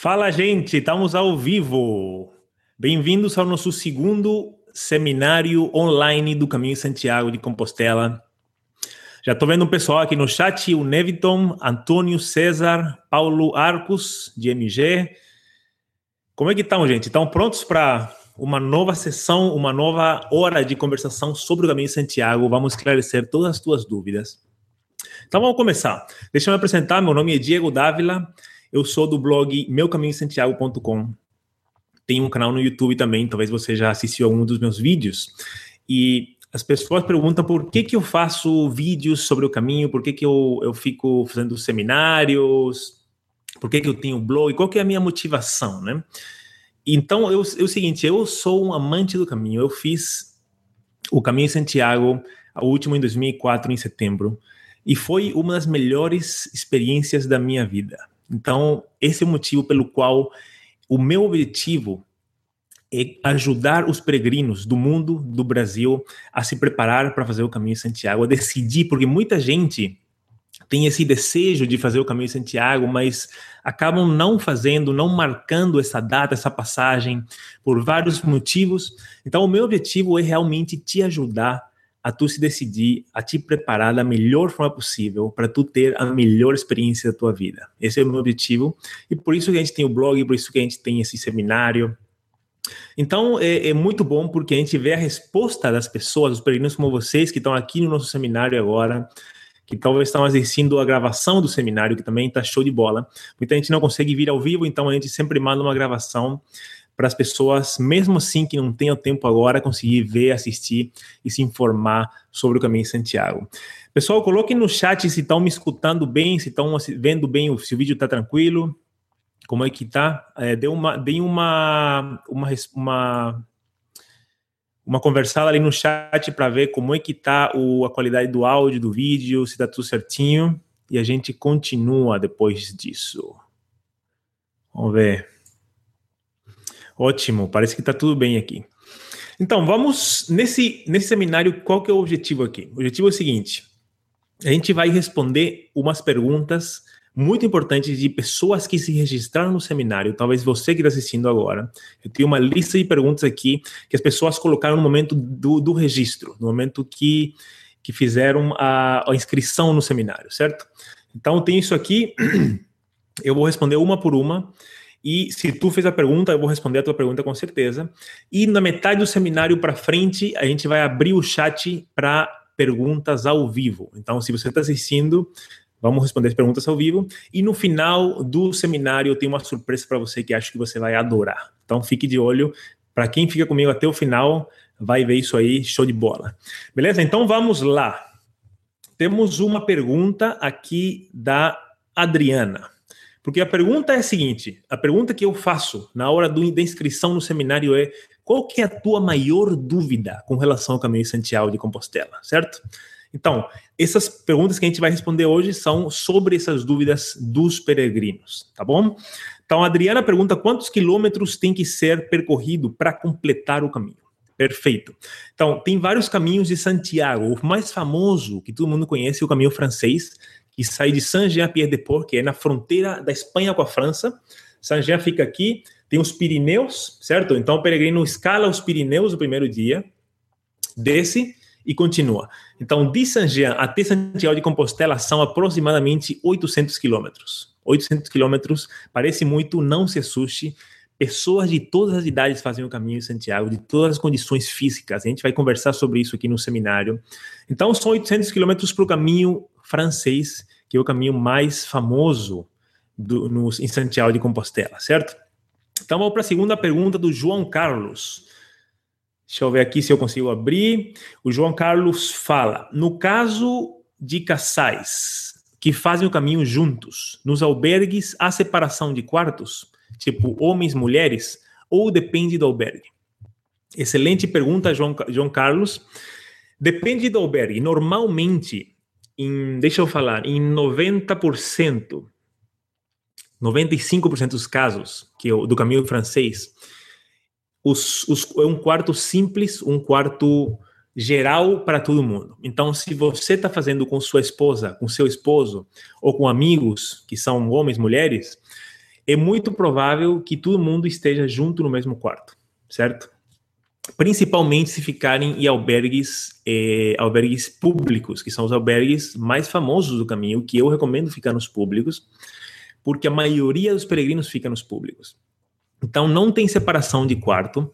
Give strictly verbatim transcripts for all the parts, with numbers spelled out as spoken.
Fala, gente! Estamos ao vivo! Bem-vindos ao nosso segundo seminário online do Caminho Santiago de Compostela. Já estou vendo o pessoal aqui no chat, o Neviton, Antônio César, Paulo Arcos, de M G. Como é que estão, gente? Estão prontos para uma nova sessão, uma nova hora de conversação sobre o Caminho Santiago? Vamos esclarecer todas as tuas dúvidas. Então, vamos começar. Deixa eu me apresentar. Meu nome é Diego Dávila. Eu sou do blog meu caminho santiago ponto com. Tem um canal no YouTube também, talvez você já assistiu a algum dos meus vídeos. E as pessoas perguntam por que que eu faço vídeos sobre o caminho, por que que eu, eu fico fazendo seminários, por que que eu tenho blog, qual que é a minha motivação, né? Então, eu, é o seguinte, eu sou um amante do caminho. Eu fiz o Caminho em Santiago, o último em dois mil e quatro, em setembro. E foi uma das melhores experiências da minha vida. Então, esse é o motivo pelo qual o meu objetivo é ajudar os peregrinos do mundo, do Brasil, a se preparar para fazer o Caminho de Santiago, a decidir, porque muita gente tem esse desejo de fazer o Caminho de Santiago, mas acabam não fazendo, não marcando essa data, essa passagem, por vários motivos. Então, o meu objetivo é realmente te ajudar a tu se decidir, a te preparar da melhor forma possível para tu ter a melhor experiência da tua vida. Esse é o meu objetivo e por isso que a gente tem o blog, por isso que a gente tem esse seminário. Então é, é muito bom porque a gente vê a resposta das pessoas, dos peregrinos como vocês que estão aqui no nosso seminário agora, que talvez estão assistindo a gravação do seminário, que também está show de bola. Muita gente não consegue vir ao vivo, então a gente sempre manda uma gravação para as pessoas, mesmo assim que não tenham tempo agora, conseguir ver, assistir e se informar sobre o Caminho de Santiago. Pessoal, coloquem no chat se estão me escutando bem, se estão vendo bem, se o vídeo está tranquilo, como é que está. É, dê uma, dê uma, uma, uma, uma conversada ali no chat para ver como é que está a qualidade do áudio, do vídeo, se está tudo certinho. E a gente continua depois disso. Vamos ver. Ótimo, parece que está tudo bem aqui. Então, vamos nesse, nesse seminário, qual que é o objetivo aqui? O objetivo é o seguinte, a gente vai responder umas perguntas muito importantes de pessoas que se registraram no seminário, talvez você que está assistindo agora. Eu tenho uma lista de perguntas aqui que as pessoas colocaram no momento do, do registro, no momento que, que fizeram a, a inscrição no seminário, certo? Então, tem isso aqui, eu vou responder uma por uma. E se tu fez a pergunta, eu vou responder a tua pergunta com certeza. E na metade do seminário para frente, a gente vai abrir o chat para perguntas ao vivo. Então, se você está assistindo, vamos responder as perguntas ao vivo. E no final do seminário, eu tenho uma surpresa para você que acho que você vai adorar. Então, fique de olho. Para quem fica comigo até o final, vai ver isso aí, show de bola. Beleza? Então, vamos lá. Temos uma pergunta aqui da Adriana. Porque a pergunta é a seguinte, a pergunta que eu faço na hora do, da inscrição no seminário é qual que é a tua maior dúvida com relação ao Caminho de Santiago de Compostela, certo? Então, essas perguntas que a gente vai responder hoje são sobre essas dúvidas dos peregrinos, tá bom? Então, a Adriana pergunta quantos quilômetros tem que ser percorrido para completar o caminho. Perfeito. Então, tem vários caminhos de Santiago. O mais famoso que todo mundo conhece é o Caminho Francês, e sai de Saint-Jean-Pied-de-Port, que é na fronteira da Espanha com a França. Saint-Jean fica aqui, tem os Pirineus, certo? Então o peregrino escala os Pirineus no primeiro dia, desce e continua. Então de Saint-Jean até Santiago de Compostela são aproximadamente oitocentos quilômetros. oitocentos quilômetros, parece muito, não se assuste. Pessoas de todas as idades fazem o Caminho de Santiago, de todas as condições físicas. A gente vai conversar sobre isso aqui no seminário. Então, são oitocentos quilômetros para o Caminho Francês, que é o caminho mais famoso do, no, em Santiago de Compostela, certo? Então, vamos para a segunda pergunta do João Carlos. Deixa eu ver aqui se eu consigo abrir. O João Carlos fala, no caso de casais que fazem o caminho juntos, nos albergues há separação de quartos? Tipo, homens, mulheres, ou depende do albergue? Excelente pergunta, João, João Carlos. Depende do albergue. Normalmente, em, deixa eu falar, em noventa por cento, noventa e cinco por cento dos casos que eu, do Caminho Francês, os, os, é um quarto simples, um quarto geral para todo mundo. Então, se você está fazendo com sua esposa, com seu esposo, ou com amigos que são homens, mulheres, é muito provável que todo mundo esteja junto no mesmo quarto, certo? Principalmente se ficarem em albergues, eh, albergues públicos, que são os albergues mais famosos do caminho, que eu recomendo ficar nos públicos, porque a maioria dos peregrinos fica nos públicos. Então, não tem separação de quarto.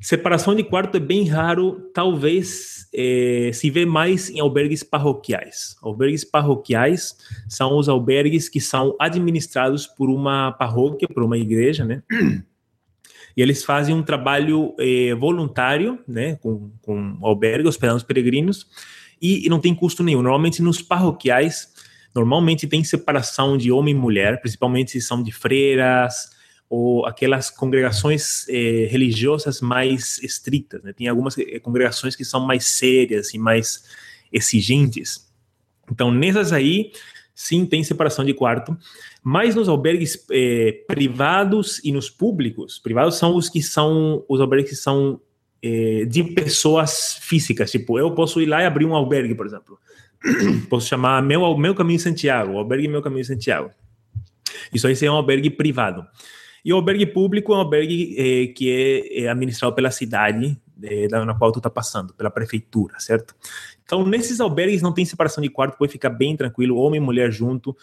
Separação de quarto é bem raro, talvez eh, se vê mais em albergues parroquiais. Albergues parroquiais são os albergues que são administrados por uma parróquia, por uma igreja, né? E eles fazem um trabalho eh, voluntário, né? Com, com albergue, hospedando os peregrinos, e, e não tem custo nenhum. Normalmente nos parroquiais, normalmente tem separação de homem e mulher, principalmente se são de freiras, ou aquelas congregações eh, religiosas mais estritas, né? Tem algumas congregações que são mais sérias e mais exigentes. Então, nessas aí, sim, tem separação de quarto, mas nos albergues eh, privados e nos públicos, privados são os que são, os albergues que são eh, de pessoas físicas, tipo, eu posso ir lá e abrir um albergue, por exemplo, posso chamar meu, meu Caminho Santiago, o albergue Meu Caminho Santiago, isso aí seria um albergue privado. E o albergue público é um albergue eh, que é, é administrado pela cidade eh, na qual tu tá passando, pela prefeitura, certo? Então, nesses albergues não tem separação de quarto, pode ficar bem tranquilo, homem e mulher junto.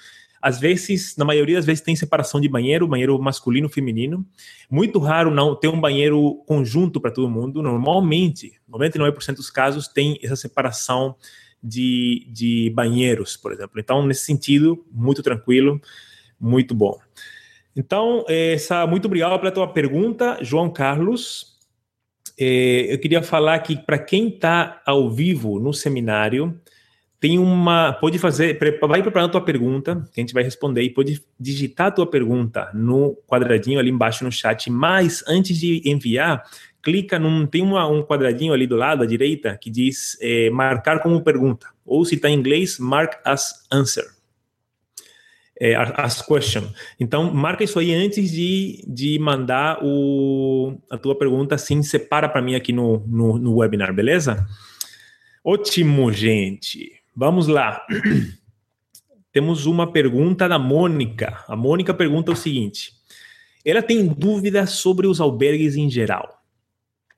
Às vezes, na maioria das vezes, tem separação de banheiro, banheiro masculino e feminino. Muito raro não ter um banheiro conjunto para todo mundo. Normalmente, noventa e nove por cento dos casos, tem essa separação de, de banheiros, por exemplo. Então, nesse sentido, muito tranquilo, muito bom. Então, essa, muito obrigado pela tua pergunta, João Carlos. É, eu queria falar que para quem está ao vivo no seminário, tem uma, pode fazer, vai preparando a tua pergunta, que a gente vai responder, e pode digitar a tua pergunta no quadradinho ali embaixo no chat, mas antes de enviar, clica num, tem uma, um quadradinho ali do lado, à direita, que diz é, marcar como pergunta, ou se está em inglês, mark as answer. É, ask question. Então, marca isso aí antes de, de mandar o, a tua pergunta, assim, separa para mim aqui no, no, no webinar, beleza? Ótimo, gente. Vamos lá. Temos uma pergunta da Mônica. A Mônica pergunta o seguinte. Ela tem dúvidas sobre os albergues em geral.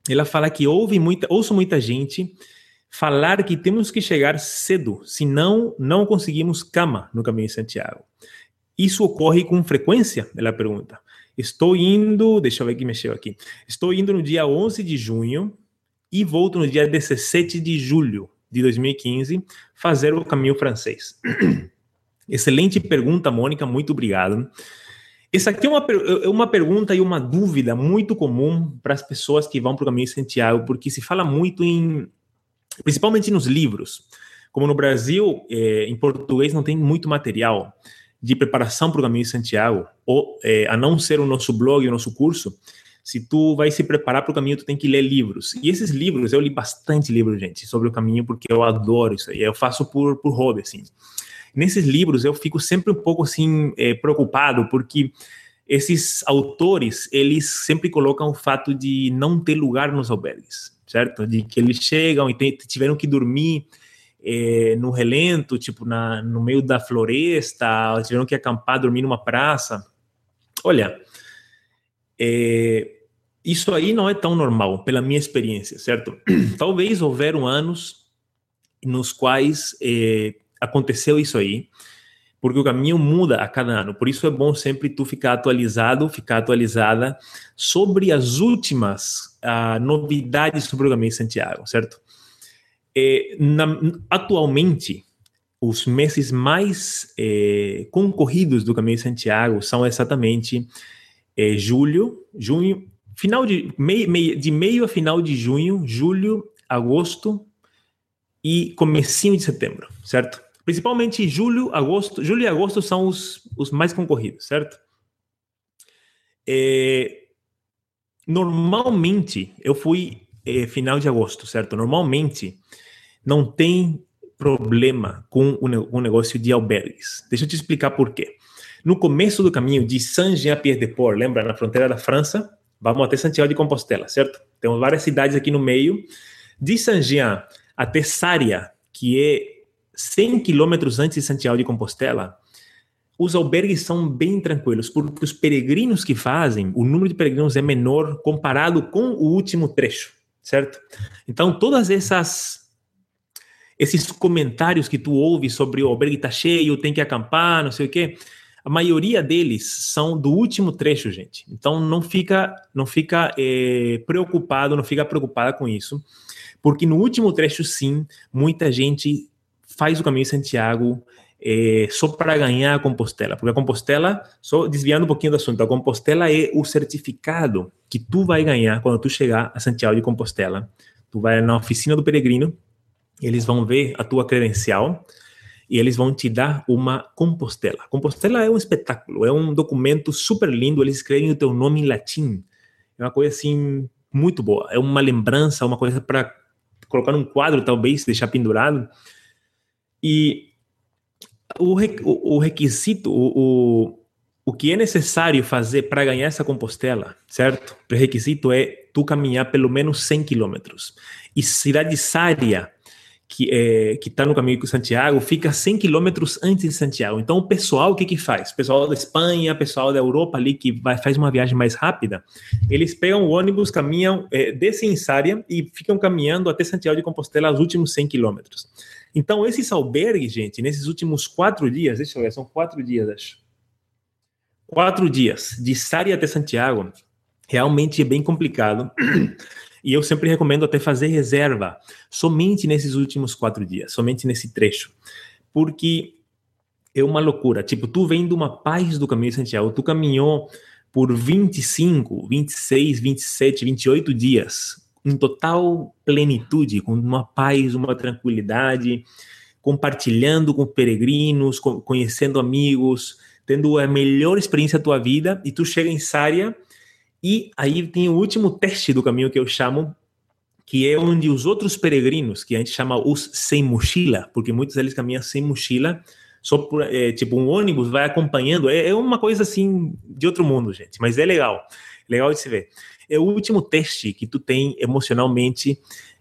Ela fala que ouve muita, ouço muita gente falar que temos que chegar cedo, senão não conseguimos cama no Caminho de Santiago. Isso ocorre com frequência? Ela pergunta. Estou indo, deixa eu ver que mexeu aqui. Estou indo no dia onze de junho e volto no dia dezessete de julho de dois mil e quinze fazer o Caminho Francês. Excelente pergunta, Mônica, muito obrigado. Essa aqui é uma, é uma pergunta e uma dúvida muito comum para as pessoas que vão para o Caminho de Santiago, porque se fala muito em, principalmente nos livros, como no Brasil, eh, em português não tem muito material de preparação para o Caminho de Santiago, ou, eh, a não ser o nosso blog, o nosso curso, se tu vai se preparar para o caminho, tu tem que ler livros, e esses livros, eu li bastante livro, gente, sobre o caminho, porque eu adoro isso aí, eu faço por, por hobby, assim, nesses livros eu fico sempre um pouco, assim, eh, preocupado, porque esses autores, eles sempre colocam o fato de não ter lugar nos albergues, certo? De que eles chegam e te, tiveram que dormir eh, no relento, tipo, na, no meio da floresta, tiveram que acampar, dormir numa praça. Olha, eh, isso aí não é tão normal, pela minha experiência, certo? Talvez houveram anos nos quais eh, aconteceu isso aí, porque o caminho muda a cada ano. Por isso é bom sempre tu ficar atualizado, ficar atualizada sobre as últimas uh, novidades sobre o Caminho de Santiago, certo? É, na, atualmente, os meses mais é, concorridos do Caminho de Santiago são exatamente é, julho, junho, final de, mei, mei, de meio a final de junho, julho, agosto e comecinho de setembro, certo? Principalmente julho, agosto. Julho e agosto são os, os mais concorridos, certo? É, normalmente, eu fui é, final de agosto, certo? Normalmente, não tem problema com o, o negócio de albergues. Deixa eu te explicar por quê. No começo do caminho de Saint-Jean-Pied-de-Port, lembra? Na fronteira da França, vamos até Santiago de Compostela, certo? Temos várias cidades aqui no meio. De Saint-Jean até Sarria, que é cem quilômetros antes de Santiago de Compostela, Os albergues são bem tranquilos, porque os peregrinos que fazem, o número de peregrinos é menor comparado com o último trecho, certo? Então, todas essas... Esses comentários que tu ouve sobre o albergue tá cheio, tem que acampar, não sei o quê, a maioria deles são do último trecho, gente. Então, não fica, não fica é, preocupado, não fica preocupada com isso, porque no último trecho, sim, muita gente faz o Caminho de Santiago é, só para ganhar a Compostela, porque a Compostela, só desviando um pouquinho do assunto, a Compostela é o certificado que tu vai ganhar quando tu chegar a Santiago de Compostela. Tu vai na oficina do peregrino, eles vão ver a tua credencial e eles vão te dar uma Compostela. Compostela é um espetáculo, é um documento super lindo, eles escrevem o teu nome em latim. É uma coisa, assim, muito boa. É uma lembrança, uma coisa para colocar num quadro, talvez, deixar pendurado. E o, o, o requisito, o, o, o que é necessário fazer para ganhar essa Compostela, certo? O requisito é tu caminhar pelo menos cem quilômetros. E cidade de Sarria, que é, que está no Caminho de Santiago, fica cem quilômetros antes de Santiago. Então, o pessoal, o que que faz? O pessoal da Espanha, o pessoal da Europa ali, que vai, faz uma viagem mais rápida, eles pegam o ônibus, caminham, é, descem em Sarria e ficam caminhando até Santiago de Compostela os últimos cem quilômetros. Então, esses albergues, gente, nesses últimos quatro dias, deixa eu ver, são quatro dias, acho. Quatro dias, de Sarria até Santiago, realmente é bem complicado. E eu sempre recomendo até fazer reserva somente nesses últimos quatro dias, somente nesse trecho. Porque é uma loucura. Tipo, tu vem de uma parte do Caminho de Santiago, tu caminhou por vinte e cinco, vinte e seis, vinte e sete, vinte e oito dias, em total plenitude, com uma paz, uma tranquilidade, compartilhando com peregrinos, conhecendo amigos, tendo a melhor experiência da tua vida, e tu chega em Sarria. E aí tem o último teste do caminho que eu chamo, que é onde os outros peregrinos, que a gente chama os sem mochila, porque muitos deles caminham sem mochila, só por, é, tipo um ônibus vai acompanhando, é, é uma coisa assim de outro mundo, gente, mas é legal, legal de se ver. É o último teste que tu tem emocionalmente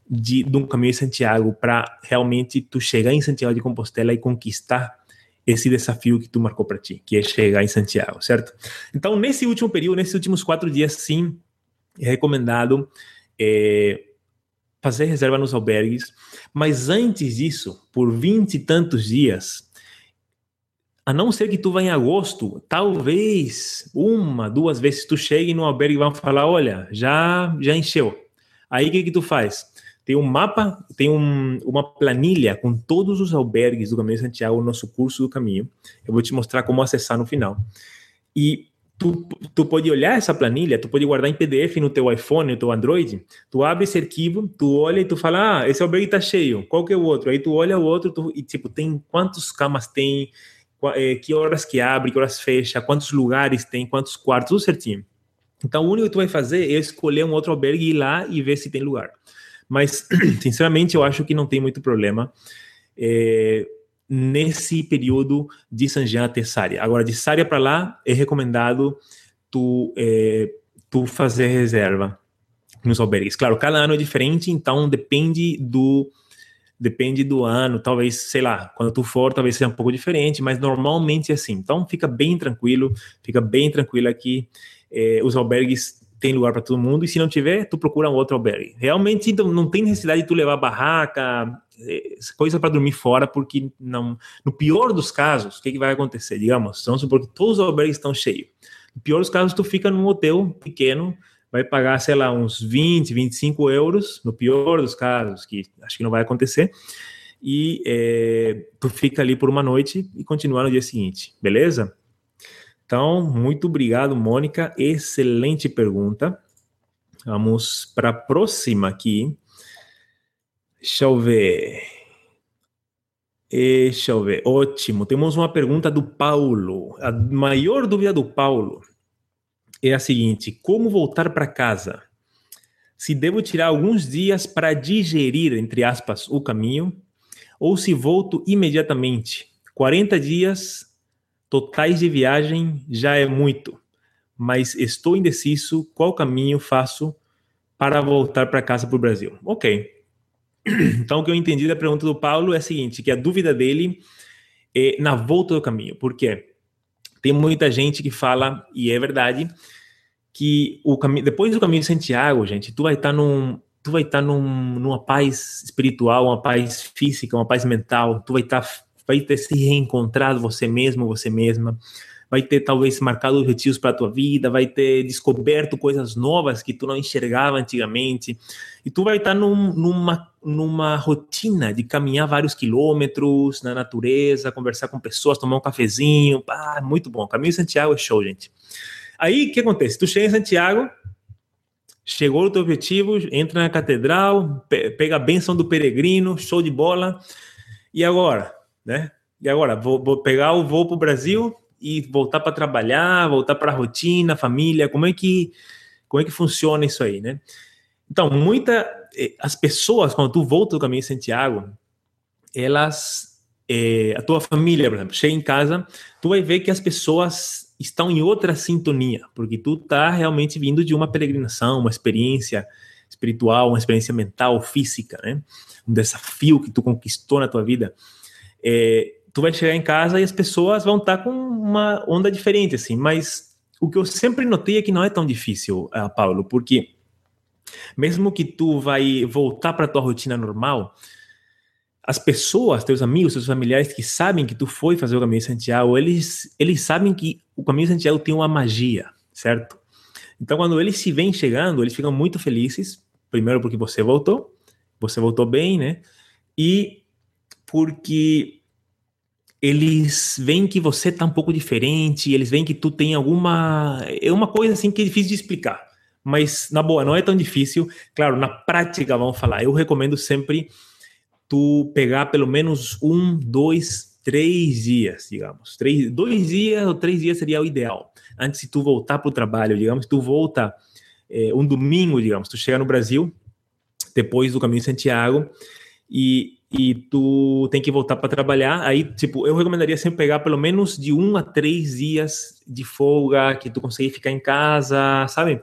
de, de um Caminho de Santiago, para realmente tu chegar em Santiago de Compostela e conquistar esse desafio que tu marcou para ti, que é chegar em Santiago, certo? Então, nesse último período, nesses últimos quatro dias, sim, é recomendado é, fazer reserva nos albergues, mas antes disso, por vinte e tantos dias, a não ser que tu vá em agosto, talvez uma, duas vezes tu chegue no albergue e vão falar, olha, já, já encheu. Aí, o que que tu faz? Tem um mapa, tem um, uma planilha com todos os albergues do Caminho de Santiago, o nosso curso do caminho. Eu vou te mostrar como acessar no final. E tu, tu pode olhar essa planilha, tu pode guardar em P D F no teu iPhone, no teu Android. Tu abre esse arquivo, tu olha e tu fala, ah, esse albergue tá cheio, qual que é o outro? Aí tu olha o outro tu, e tipo, tem quantas camas tem, que horas que abre, que horas fecha, quantos lugares tem, quantos quartos, tudo certinho. Então, o único que tu vai fazer é escolher um outro albergue e ir lá e ver se tem lugar. Mas, sinceramente, eu acho que não tem muito problema é, nesse período de Saint-Jean até Sarria. Agora, de Sarria para lá, é recomendado tu, é, tu fazer reserva nos albergues. Claro, cada ano é diferente, então depende do, depende do ano. Talvez, sei lá, quando tu for, talvez seja um pouco diferente, mas normalmente é assim. Então, fica bem tranquilo, fica bem tranquilo aqui. É, os albergues tem lugar para todo mundo, e se não tiver, tu procura um outro albergue. Realmente não tem necessidade de tu levar barraca, coisa para dormir fora, porque não, no pior dos casos, o que, que vai acontecer? Digamos, vamos supor que todos os albergues estão cheios. No pior dos casos, tu fica num hotel pequeno, vai pagar, sei lá, uns vinte, vinte e cinco euros, no pior dos casos, que acho que não vai acontecer, e é, tu fica ali por uma noite e continua no dia seguinte, beleza? Então, muito obrigado, Mônica. Excelente pergunta. Vamos para a próxima aqui. Deixa eu ver. Deixa eu ver. Ótimo. Temos uma pergunta do Paulo. A maior dúvida do Paulo é a seguinte. Como voltar para casa? Se devo tirar alguns dias para digerir, entre aspas, o caminho, ou se volto imediatamente? quarenta dias... totais de viagem já é muito, mas estou indeciso qual caminho faço para voltar para casa para o Brasil. Ok. Então, o que eu entendi da pergunta do Paulo é a seguinte, que a dúvida dele é na volta do caminho. Por quê? Tem muita gente que fala, e é verdade, que o caminho, depois do Caminho de Santiago, gente, tu vai estar tá num, tu vai estar tá num, numa paz espiritual, uma paz física, uma paz mental, tu vai estar tá, vai ter se reencontrado você mesmo, você mesma, vai ter talvez marcado objetivos para a tua vida, vai ter descoberto coisas novas que tu não enxergava antigamente, e tu vai estar tá num, numa, numa rotina de caminhar vários quilômetros na natureza, conversar com pessoas, tomar um cafezinho, ah, muito bom, Caminho de Santiago é show, gente. Aí, o que acontece? Tu chega em Santiago, chegou o teu objetivo, entra na catedral, pe- pega a bênção do peregrino, show de bola, e agora? Né? E agora? Vou, vou pegar o voo para o Brasil e voltar para trabalhar, voltar para a rotina, família, como é, que, como é que funciona isso aí, né? Então, muita, as pessoas, quando tu volta do Caminho de Santiago, elas, é, a tua família, por exemplo, chega em casa, tu vai ver que as pessoas estão em outra sintonia, porque tu tá realmente vindo de uma peregrinação, uma experiência espiritual, uma experiência mental, física, né? Um desafio que tu conquistou na tua vida. É, tu vai chegar em casa e as pessoas vão estar tá com uma onda diferente, assim, mas o que eu sempre notei é que não é tão difícil, uh, Paulo, porque mesmo que tu vai voltar para tua rotina normal, as pessoas, teus amigos, teus familiares que sabem que tu foi fazer o Caminho de Santiago, eles, eles sabem que o Caminho de Santiago tem uma magia, certo? Então, quando eles se veem chegando, eles ficam muito felizes. Primeiro, porque você voltou, você voltou bem, né? E porque eles veem que você tá um pouco diferente, eles veem que tu tem alguma... É uma coisa, assim, que é difícil de explicar. Mas, na boa, não é tão difícil. Claro, na prática, vamos falar. Eu recomendo sempre... tu pegar pelo menos um, dois, três dias, digamos. Três, dois dias ou três dias seria o ideal. Antes de tu voltar para o trabalho, digamos, tu volta é, um domingo, digamos, tu chega no Brasil, depois do Caminho de Santiago, e, e tu tem que voltar para trabalhar. Aí, tipo, eu recomendaria sempre pegar pelo menos de um a três dias de folga, que tu consegue ficar em casa, sabe?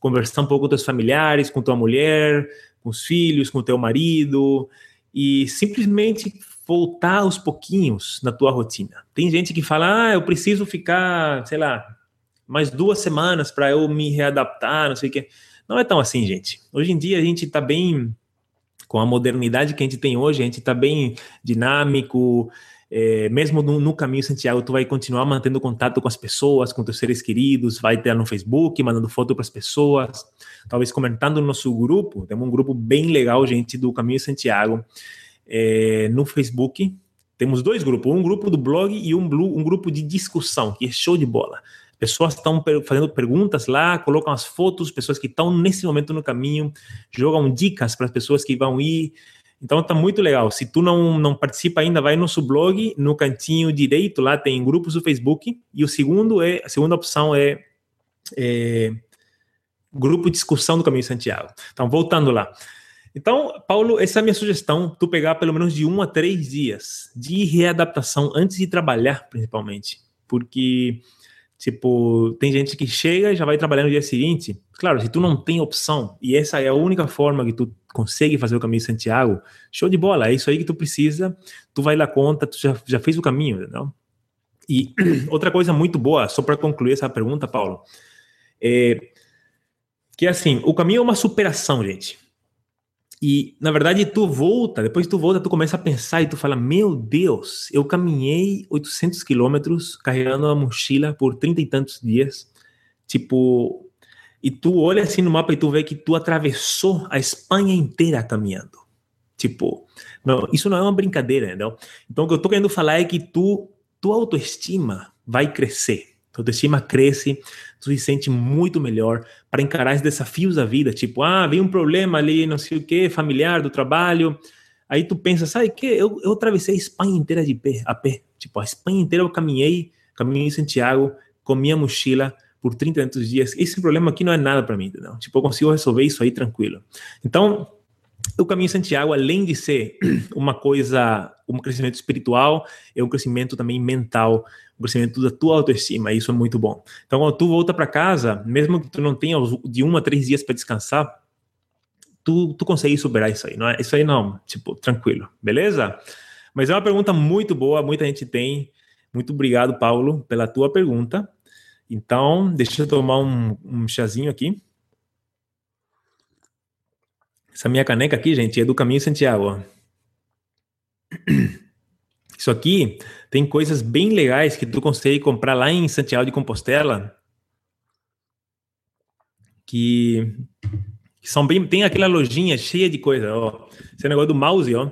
Conversar um pouco com teus familiares, com tua mulher, com os filhos, com teu marido... e simplesmente voltar aos pouquinhos na tua rotina. Tem gente que fala, ah, eu preciso ficar, sei lá, mais duas semanas para eu me readaptar, não sei o quê. Não é tão assim, gente. Hoje em dia a gente está bem, com a modernidade que a gente tem hoje, a gente está bem dinâmico, é, mesmo no, no Caminho Santiago, tu vai continuar mantendo contato com as pessoas, com teus seres queridos, vai ter no Facebook, mandando foto para as pessoas, talvez comentando no nosso grupo. Temos um grupo bem legal, gente, do Caminho Santiago, é, no Facebook. Temos dois grupos, um grupo do blog e um, blue, um grupo de discussão, que é show de bola. Pessoas estão per- fazendo perguntas lá, colocam as fotos, pessoas que estão nesse momento no caminho, jogam dicas para as pessoas que vão ir. Então tá muito legal. Se tu não, não participa ainda, vai no nosso blog, no cantinho direito, lá tem grupos do Facebook, e o segundo é, a segunda opção é, é grupo de discussão do Caminho de Santiago. Então, voltando lá. Então, Paulo, essa é a minha sugestão, tu pegar pelo menos de um a três dias de readaptação antes de trabalhar, principalmente. Porque, tipo, tem gente que chega e já vai trabalhar no dia seguinte. Claro, se tu não tem opção, e essa é a única forma que tu consegue fazer o Caminho de Santiago, show de bola, é isso aí que tu precisa, tu vai lá conta, tu já, já fez o caminho, não? E outra coisa muito boa, só para concluir essa pergunta, Paulo, é que assim, o caminho é uma superação, gente, e na verdade tu volta, depois tu volta, tu começa a pensar e tu fala, meu Deus, eu caminhei oitocentos quilômetros carregando uma mochila por trinta e tantos dias, tipo... E tu olha assim no mapa e tu vê que tu atravessou a Espanha inteira caminhando. Tipo, não, isso não é uma brincadeira, entendeu? Então, o que eu tô querendo falar é que tu, tua autoestima vai crescer. Tua autoestima cresce, tu se sente muito melhor para encarar os desafios da vida. Tipo, ah, veio um problema ali, não sei o quê, familiar, do trabalho. Aí tu pensa, sabe o quê? Eu, eu atravessei a Espanha inteira de pé, a pé. Tipo, a Espanha inteira eu caminhei, caminhei em Santiago, com minha mochila, por trinta tantos dias, esse problema aqui não é nada para mim, entendeu? Tipo, eu consigo resolver isso aí tranquilo. Então, o Caminho de Santiago, além de ser uma coisa, um crescimento espiritual, é um crescimento também mental, um crescimento da tua autoestima, e isso é muito bom. Então, quando tu volta para casa, mesmo que tu não tenha de um a três dias para descansar, tu, tu consegue superar isso aí, não é? Isso aí não, tipo, tranquilo, beleza? Mas é uma pergunta muito boa, muita gente tem, Muito obrigado, Paulo, pela tua pergunta. Então, deixa eu tomar um, um chazinho aqui. Essa minha caneca aqui, gente, é do Caminho Santiago. Isso aqui tem coisas bem legais que tu consegue comprar lá em Santiago de Compostela, que são bem, tem aquela lojinha cheia de coisa, ó. Esse negócio do mouse, ó.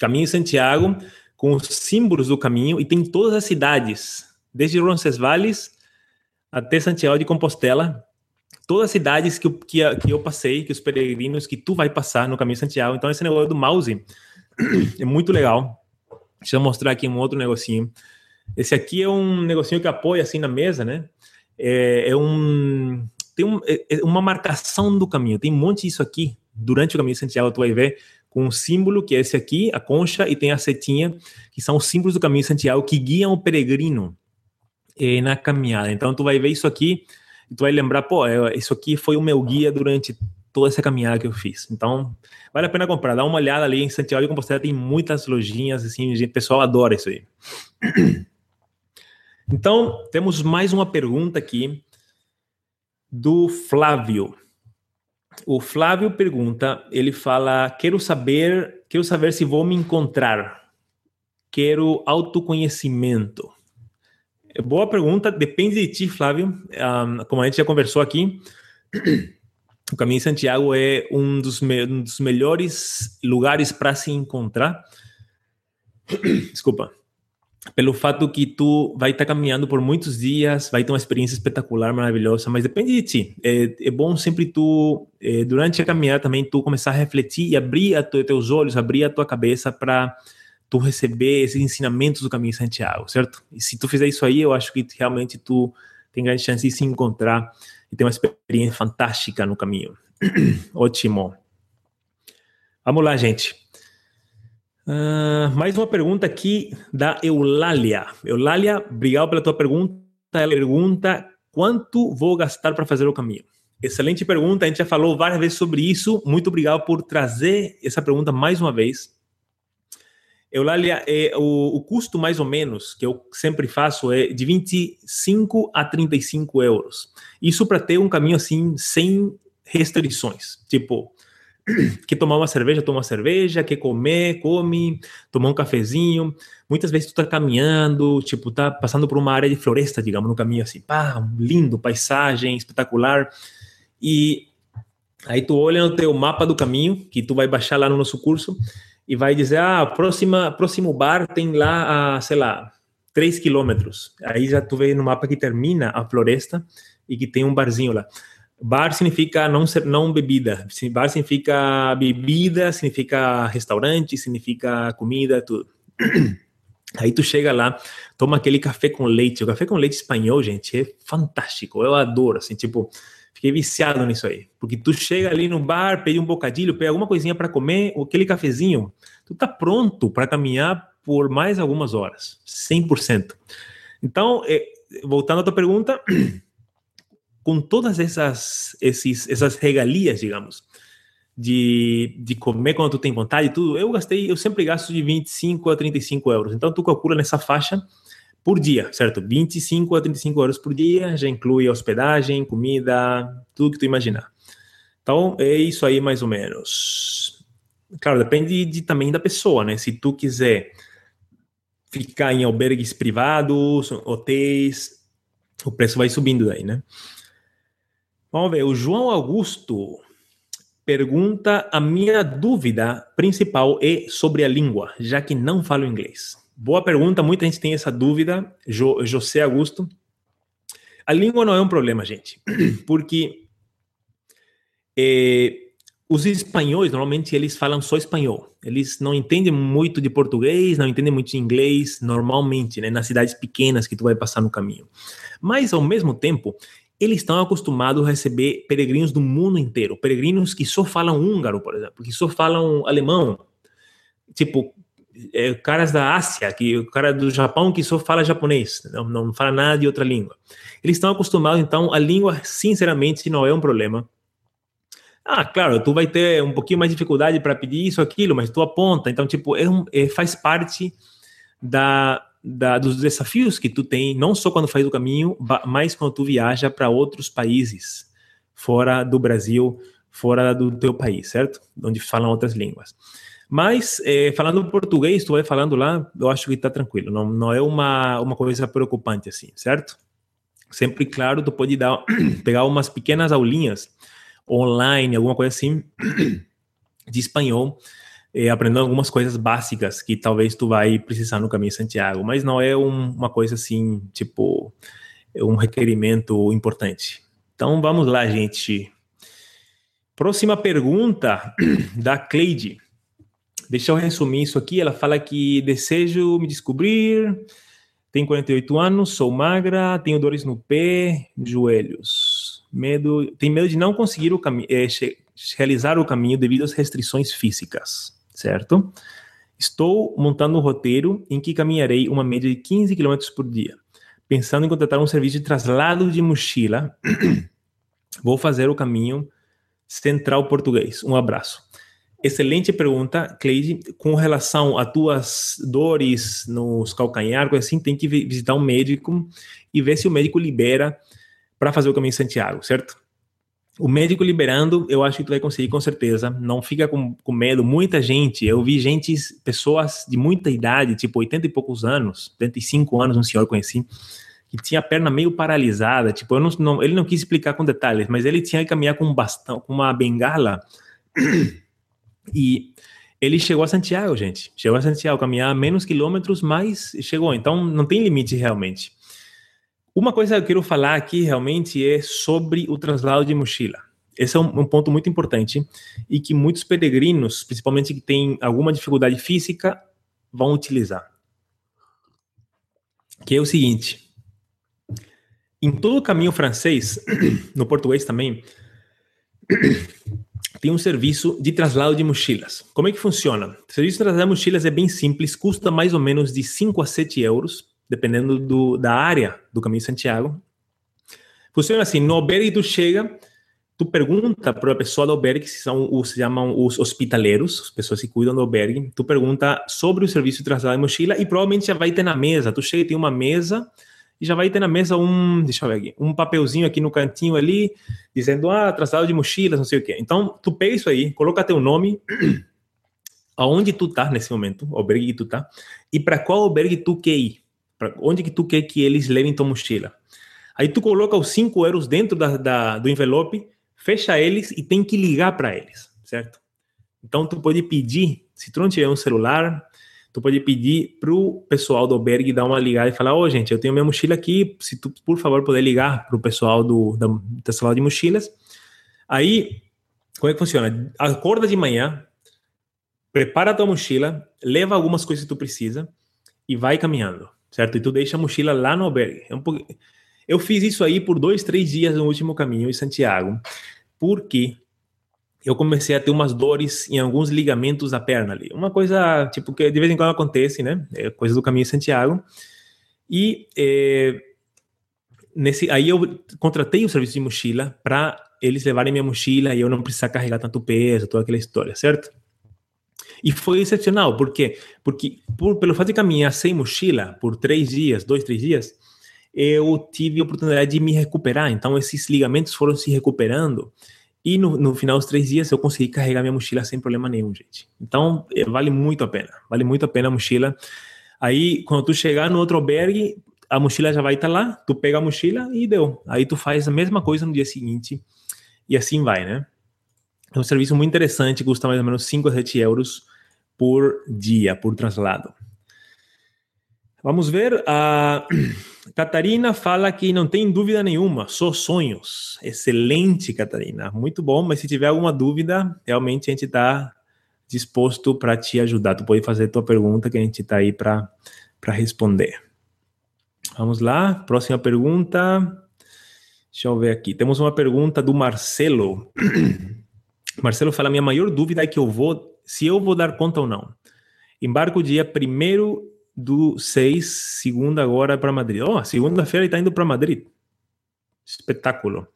Caminho Santiago, com os símbolos do caminho, e tem todas as cidades, desde Roncesvalles até Santiago de Compostela, todas as cidades que eu, que, que eu passei, que os peregrinos que tu vai passar no Caminho Santiago. Então esse negócio do mouse é muito legal. Deixa eu mostrar aqui um outro negocinho. Esse aqui é um negocinho que apoia assim na mesa, né? É, é um... Tem um, é uma marcação do caminho. Tem um monte disso aqui. Durante o Caminho de Santiago, tu vai ver com um símbolo, que é esse aqui, a concha, e tem a setinha, que são os símbolos do Caminho de Santiago que guiam o peregrino eh, na caminhada. Então, tu vai ver isso aqui e tu vai lembrar, pô, isso aqui foi o meu guia durante toda essa caminhada que eu fiz. Então, vale a pena comprar. Dá uma olhada ali em Santiago de Compostela. Tem muitas lojinhas, assim, o pessoal adora isso aí. Então, temos mais uma pergunta aqui do Flávio. O Flávio pergunta, ele fala, quero saber, quero saber se vou me encontrar. Quero autoconhecimento. Boa pergunta, depende de ti, Flávio. Um, como a gente já conversou aqui, o Caminho de Santiago é um dos, me- um dos melhores lugares para se encontrar. Desculpa. Pelo fato que tu vai estar tá caminhando por muitos dias, vai ter uma experiência espetacular, maravilhosa, mas depende de ti. É, é bom sempre tu, é, durante a caminhada também, tu começar a refletir e abrir os teus olhos, abrir a tua cabeça para tu receber esses ensinamentos do Caminho de Santiago, certo? E se tu fizer isso aí, eu acho que realmente tu tem grande chance de se encontrar e ter uma experiência fantástica no caminho. Ótimo. Vamos lá, gente. Uh, mais uma pergunta aqui da Eulália. Eulália, obrigado pela tua pergunta. Ela pergunta, quanto vou gastar para fazer o caminho? Excelente pergunta, a gente já falou várias vezes sobre isso. Muito obrigado por trazer essa pergunta mais uma vez. Eulália, é, o, o custo mais ou menos que eu sempre faço é de vinte e cinco a trinta e cinco euros. Isso para ter um caminho assim, sem restrições. Tipo... Quer tomar uma cerveja, toma uma cerveja. Quer comer, come. Tomar um cafezinho. Muitas vezes tu tá caminhando, tipo, tá passando por uma área de floresta, digamos, no caminho assim. Pá, lindo, paisagem, espetacular. E aí tu olha no teu mapa do caminho, que tu vai baixar lá no nosso curso, e vai dizer, ah, próxima, próximo bar tem lá, a, sei lá, três quilômetros. Aí já tu vê no mapa que termina a floresta e que tem um barzinho lá. Bar significa não, ser, não bebida. Bar significa bebida, significa restaurante, significa comida, tudo. Aí tu chega lá, toma aquele café com leite. O café com leite espanhol, gente, é fantástico. Eu adoro, assim, tipo, fiquei viciado nisso aí. Porque tu chega ali no bar, pede um bocadilho, pede alguma coisinha para comer, aquele cafezinho, tu tá pronto para caminhar por mais algumas horas, cem por cento. Então, voltando à tua pergunta... com todas essas, esses, essas regalias, digamos, de, de comer quando tu tem vontade e tudo, eu gastei, eu sempre gasto de vinte e cinco a trinta e cinco euros. Então, tu calcula nessa faixa por dia, certo? vinte e cinco a trinta e cinco euros por dia, já inclui hospedagem, comida, tudo que tu imaginar. Então, é isso aí mais ou menos. Claro, depende de, também da pessoa, né? Se tu quiser ficar em albergues privados, hotéis, o preço vai subindo daí, né? Vamos ver, o João Augusto pergunta, a minha dúvida principal é sobre a língua, já que não falo inglês. Boa pergunta, muita gente tem essa dúvida, jo, José Augusto. A língua não é um problema, gente, porque é, os espanhóis, normalmente, eles falam só espanhol. Eles não entendem muito de português, não entendem muito de inglês, normalmente, né, nas cidades pequenas que tu vai passar no caminho. Mas, ao mesmo tempo... eles estão acostumados a receber peregrinos do mundo inteiro. Peregrinos que só falam húngaro, por exemplo, que só falam alemão. Tipo, é, caras da Ásia, que, o cara do Japão que só fala japonês, não, não fala nada de outra língua. Eles estão acostumados, então, a língua, sinceramente, não é um problema. Ah, claro, tu vai ter um pouquinho mais de dificuldade para pedir isso, aquilo, mas tu aponta. Então, tipo, é um, é, faz parte da... da, dos desafios que tu tem, não só quando faz o caminho, mas quando tu viaja para outros países, fora do Brasil, fora do teu país, certo? Onde falam outras línguas. Mas, eh, falando português, tu vai falando lá, eu acho que tá tranquilo. Não, não é uma, uma coisa preocupante assim, certo? Sempre, claro, tu pode dar, pegar umas pequenas aulinhas online, alguma coisa assim, de espanhol, eh, aprendendo algumas coisas básicas que talvez tu vai precisar no Caminho de Santiago. Mas não é um, uma coisa assim, tipo, um requerimento importante. Então, vamos lá, gente. Próxima pergunta da Cleide. Deixa eu resumir isso aqui. Ela fala que desejo me descobrir, tenho quarenta e oito anos, sou magra, tenho dores no pé, joelhos. Medo, tenho medo de não conseguir o cami- eh, che- realizar o caminho devido às restrições físicas, certo? Estou montando um roteiro em que caminharei uma média de quinze quilômetros por dia. Pensando em contratar um serviço de traslado de mochila, vou fazer o caminho central português. Um abraço. Excelente pergunta, Cleide. Com relação a tuas dores nos calcanhar, assim, tem que visitar um médico e ver se o médico libera para fazer o Caminho de Santiago, certo? O médico liberando, eu acho que tu vai conseguir com certeza. Não fica com, com medo. Muita gente, eu vi gente, pessoas de muita idade, tipo oitenta e poucos anos, oitenta e cinco anos, um senhor conheci, que tinha a perna meio paralisada. Tipo, eu não, não, ele não quis explicar com detalhes, mas ele tinha que caminhar com um bastão, com uma bengala. E ele chegou a Santiago, gente. Chegou a Santiago, caminhar menos quilômetros, mas chegou. Então, não tem limite realmente. Uma coisa que eu quero falar aqui realmente é sobre o traslado de mochila. Esse é um, um ponto muito importante e que muitos peregrinos, principalmente que têm alguma dificuldade física, vão utilizar. Que é o seguinte. Em todo o caminho francês, no português também, tem um serviço de traslado de mochilas. Como é que funciona? O serviço de traslado de mochilas é bem simples, custa mais ou menos de cinco a sete euros, dependendo do, da área do Caminho de Santiago. Funciona assim, no albergue tu chega, tu pergunta para a pessoa do albergue, que são os, se chamam os hospitaleiros, as pessoas que cuidam do albergue, tu pergunta sobre o serviço de traslado de mochila e provavelmente já vai ter na mesa, tu chega e tem uma mesa, e já vai ter na mesa um, deixa eu ver aqui, um papelzinho aqui no cantinho ali, dizendo, ah, traslado de mochilas, não sei o quê. Então, tu pega isso aí, coloca teu nome, aonde tu tá nesse momento, o albergue que tu tá, e para qual albergue tu quer ir, pra onde que tu quer que eles levem tua mochila. Aí tu coloca os cinco euros dentro da, da, do envelope, fecha eles e tem que ligar para eles, certo? Então, tu pode pedir, se tu não tiver um celular... Tu pode pedir pro pessoal do albergue dar uma ligada e falar, ô, oh, gente, eu tenho minha mochila aqui, se tu, por favor, puder ligar pro pessoal do, da, da sala de mochilas. Aí, como é que funciona? Acorda de manhã, prepara a tua mochila, leva algumas coisas que tu precisa e vai caminhando, certo? E tu deixa a mochila lá no albergue. É um pouco... Eu fiz isso aí por dois, três dias no último caminho em Santiago, porque... eu comecei a ter umas dores em alguns ligamentos da perna ali. Uma coisa, tipo, que de vez em quando acontece, né? É coisa do Caminho de Santiago. E é, nesse, aí eu contratei o serviço de mochila para eles levarem minha mochila e eu não precisar carregar tanto peso, toda aquela história, certo? E foi excepcional. Por quê? Porque por, pelo fato de caminhar sem mochila por três dias, dois, três dias, eu tive a oportunidade de me recuperar. Então, esses ligamentos foram se recuperando. E no, no final dos três dias eu consegui carregar minha mochila sem problema nenhum, gente. Então, vale muito a pena. Vale muito a pena a mochila. Aí, quando tu chegar no outro albergue, a mochila já vai estar lá. Tu pega a mochila e deu. Aí tu faz a mesma coisa no dia seguinte. E assim vai, né? É um serviço muito interessante. Custa mais ou menos cinco a sete euros por dia, por traslado. Vamos ver. A Catarina fala que não tem dúvida nenhuma, só sonhos. Excelente, Catarina. Muito bom, mas se tiver alguma dúvida, realmente a gente está disposto para te ajudar. Tu pode fazer a tua pergunta que a gente está aí para responder. Vamos lá, próxima pergunta. Deixa eu ver aqui. Temos uma pergunta do Marcelo. Marcelo fala, minha maior dúvida é que eu vou, se eu vou dar conta ou não. Embarco dia primeiro do seis, segunda agora para Madrid. Ó, oh, segunda-feira ele está indo para Madrid. Espetáculo.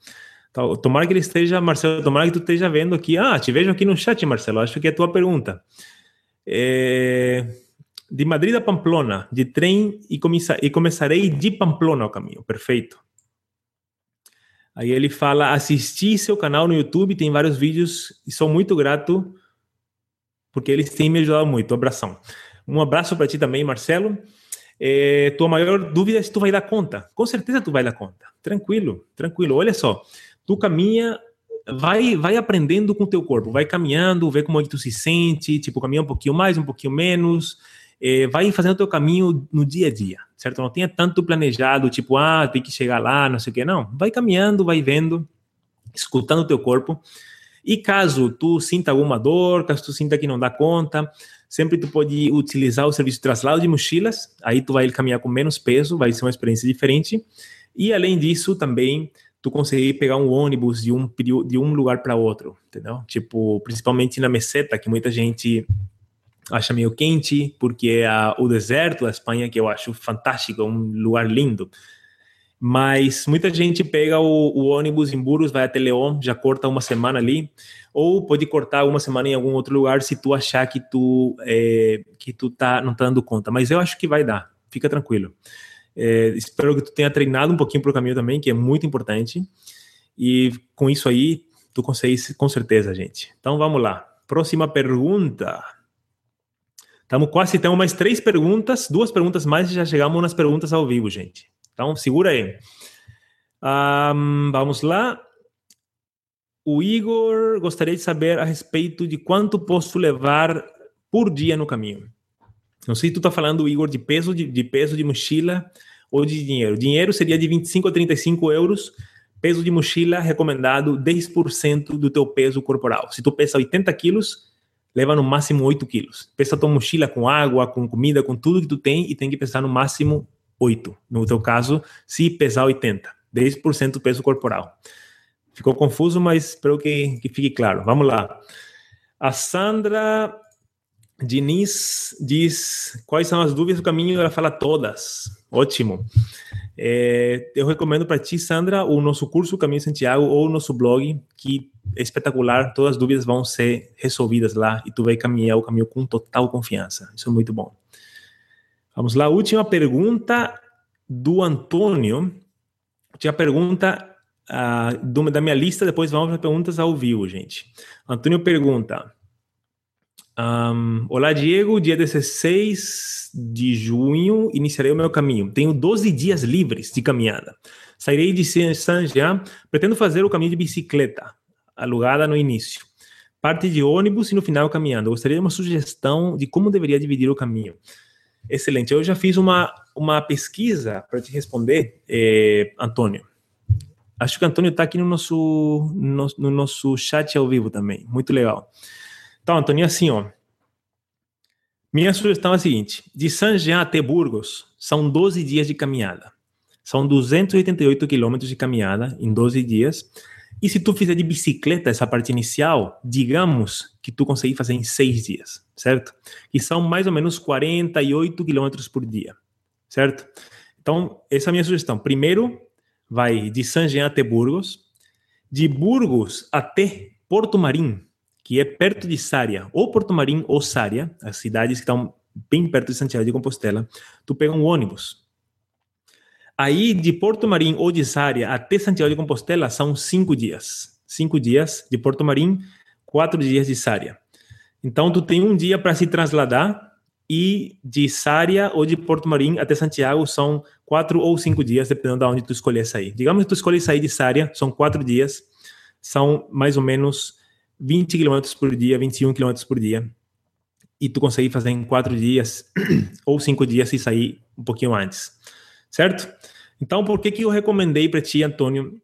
Então, tomara que ele esteja, Marcelo, tomara que tu esteja vendo aqui. Ah, te vejo aqui no chat, Marcelo. Acho que é a tua pergunta. É... de Madrid a Pamplona, de trem, e, comisa, e começarei de Pamplona o caminho. Perfeito. Aí ele fala, assisti seu canal no YouTube, tem vários vídeos, e sou muito grato, porque eles têm me ajudado muito. Um abração. Um abraço para ti também, Marcelo. É, tua maior dúvida é se tu vai dar conta. Com certeza tu vai dar conta. Tranquilo, tranquilo. Olha só, tu caminha... Vai, vai aprendendo com o teu corpo, vai caminhando, vê como é que tu se sente, tipo, caminha um pouquinho mais, um pouquinho menos, é, vai fazendo o teu caminho no dia a dia, certo? Não tenha tanto planejado, tipo, ah, tem que chegar lá, não sei o que, não. Vai caminhando, vai vendo, escutando o teu corpo, e caso tu sinta alguma dor, caso tu sinta que não dá conta, sempre tu pode utilizar o serviço de traslado de mochilas, aí tu vai caminhar com menos peso, vai ser uma experiência diferente, e além disso também... tu conseguir pegar um ônibus de um, de um lugar para outro, entendeu? Tipo, principalmente na meseta, que muita gente acha meio quente, porque é a, o deserto da Espanha, que eu acho fantástico, é um lugar lindo. Mas muita gente pega o, o ônibus em Burgos, vai até León, já corta uma semana ali, ou pode cortar uma semana em algum outro lugar se tu achar que tu, é, que tu tá, não tá dando conta. Mas eu acho que vai dar, fica tranquilo. É, espero que tu tenha treinado um pouquinho pro caminho também, que é muito importante, e com isso aí tu consegue com certeza, gente. Então vamos lá, próxima pergunta. Estamos quase, temos mais três perguntas, duas perguntas mais e já chegamos nas perguntas ao vivo, gente. Então segura aí. Um, vamos lá. O Igor gostaria de saber a respeito de quanto posso levar por dia no caminho. Não sei se tu tá falando, Igor, de peso de, de peso de mochila ou de dinheiro. Dinheiro seria de vinte e cinco a trinta e cinco euros. Peso de mochila recomendado dez por cento do teu peso corporal. Se tu pesa oitenta quilos, leva no máximo oito quilos. Pesa tua mochila com água, com comida, com tudo que tu tem e tem que pesar no máximo oito. No teu caso, se pesar oitenta. dez por cento do peso corporal. Ficou confuso, mas espero que, que fique claro. Vamos lá. A Sandra... Diniz diz, quais são as dúvidas do caminho? Ela fala todas. Ótimo. É, eu recomendo para ti, Sandra, o nosso curso Caminho Santiago ou o nosso blog, que é espetacular. Todas as dúvidas vão ser resolvidas lá e tu vai caminhar o caminho com total confiança. Isso é muito bom. Vamos lá. Última pergunta do Antônio. Tinha pergunta ah, do, da minha lista, depois vamos para perguntas ao vivo, gente. Antônio pergunta... Um, Olá Diego, dia dezesseis de junho iniciarei o meu caminho. Tenho doze dias livres de caminhada. Sairei de Saint-Jean, pretendo fazer o caminho de bicicleta, alugada no início. Parte de ônibus e no final caminhando. Gostaria de uma sugestão de como deveria dividir o caminho. Excelente, eu já fiz uma, uma pesquisa para te responder, eh, Antônio. Acho que o Antônio está aqui no nosso, no, no nosso chat ao vivo também, muito legal. Então, Antônio, assim, ó. Minha sugestão é a seguinte. De Saint-Jean até Burgos, são doze dias de caminhada. São duzentos e oitenta e oito quilômetros de caminhada em doze dias. E se tu fizer de bicicleta essa parte inicial, digamos que tu conseguir fazer em seis dias, certo? Que são mais ou menos quarenta e oito quilômetros por dia, certo? Então, essa é a minha sugestão. Primeiro, vai de Saint-Jean até Burgos. De Burgos até Porto Marim, que é perto de Sarria, ou Porto Marim ou Sarria, as cidades que estão bem perto de Santiago de Compostela, tu pega um ônibus. Aí, de Porto Marim ou de Sarria até Santiago de Compostela, são cinco dias. Cinco dias de Porto Marim, quatro dias de Sarria. Então, tu tem um dia para se trasladar, e de Sarria ou de Porto Marim até Santiago são quatro ou cinco dias, dependendo de onde tu escolher sair. Digamos que tu escolhe sair de Sarria, são quatro dias, são mais ou menos... vinte quilômetros por dia, vinte e um quilômetros por dia, e tu consegue fazer em quatro dias ou cinco dias e sair um pouquinho antes, certo? Então, por que que eu recomendei para ti, Antônio,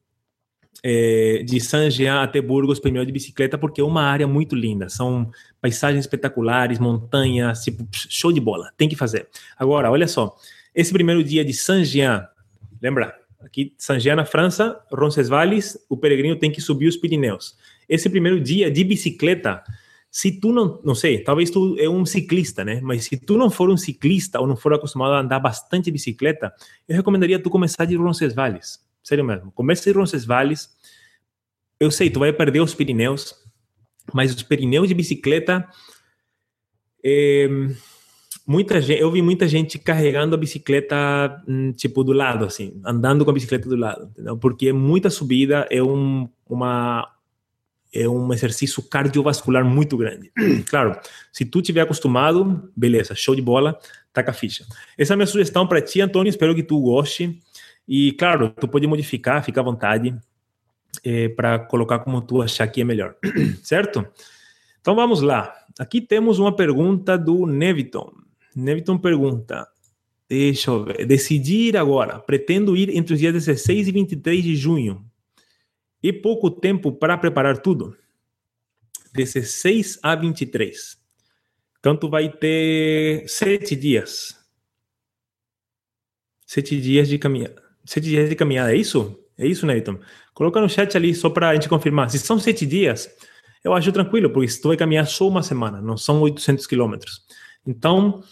é, de Saint-Jean até Burgos, primeiro de bicicleta? Porque é uma área muito linda, são paisagens espetaculares, montanhas, tipo, show de bola, tem que fazer. Agora, olha só, esse primeiro dia de Saint-Jean, lembra? Aqui, Saint-Jean na França, Roncesvalles, o peregrino tem que subir os Pirineus. Esse primeiro dia de bicicleta, se tu não, não sei, talvez tu é um ciclista, né? Mas se tu não for um ciclista ou não for acostumado a andar bastante bicicleta, eu recomendaria tu começar de Roncesvalles. Sério mesmo, começa de Roncesvalles. Eu sei, tu vai perder os Pirineus, mas os Pirineus de bicicleta... É... Muita gente, eu vi muita gente carregando a bicicleta, tipo, do lado, assim, andando com a bicicleta do lado, entendeu? Porque muita subida é um, uma, é um exercício cardiovascular muito grande. Claro, se tu estiver acostumado, beleza, show de bola, taca a ficha. Essa é a minha sugestão para ti, Antônio, espero que tu goste. E, claro, tu pode modificar, fica à vontade, é, para colocar como tu achar que é melhor, certo? Então, vamos lá. Aqui temos uma pergunta do Neviton. Neviton pergunta, deixa eu ver, decidir agora, pretendo ir entre os dias dezesseis e vinte e três de junho, e pouco tempo para preparar tudo, dezesseis a vinte e três, então tu vai ter sete dias, sete dias de caminhada, sete dias de caminhada, é isso? É isso, Neviton? Coloca no chat ali só para a gente confirmar, se são sete dias, eu acho tranquilo, porque se tu vai caminhar só uma semana, não são oitocentos quilômetros, então...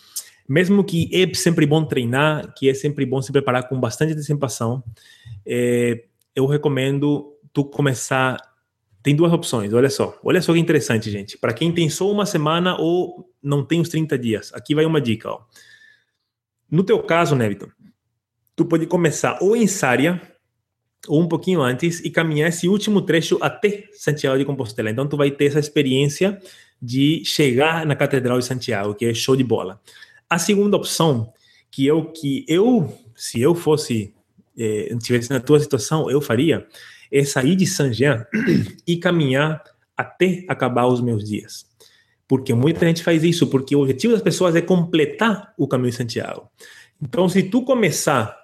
Mesmo que é sempre bom treinar, que é sempre bom se preparar com bastante antecipação, é, eu recomendo tu começar... Tem duas opções, olha só. Olha só que interessante, gente. Para quem tem só uma semana ou não tem os trinta dias, aqui vai uma dica. Ó. No teu caso, Neviton, tu pode começar ou em Sarria, ou um pouquinho antes, e caminhar esse último trecho até Santiago de Compostela. Então, tu vai ter essa experiência de chegar na Catedral de Santiago, que é show de bola. A segunda opção, que eu, que eu se eu fosse, eh, estivesse na tua situação, eu faria, é sair de Saint-Jean e caminhar até acabar os meus dias. Porque muita gente faz isso, porque o objetivo das pessoas é completar o caminho de Santiago. Então, se tu começar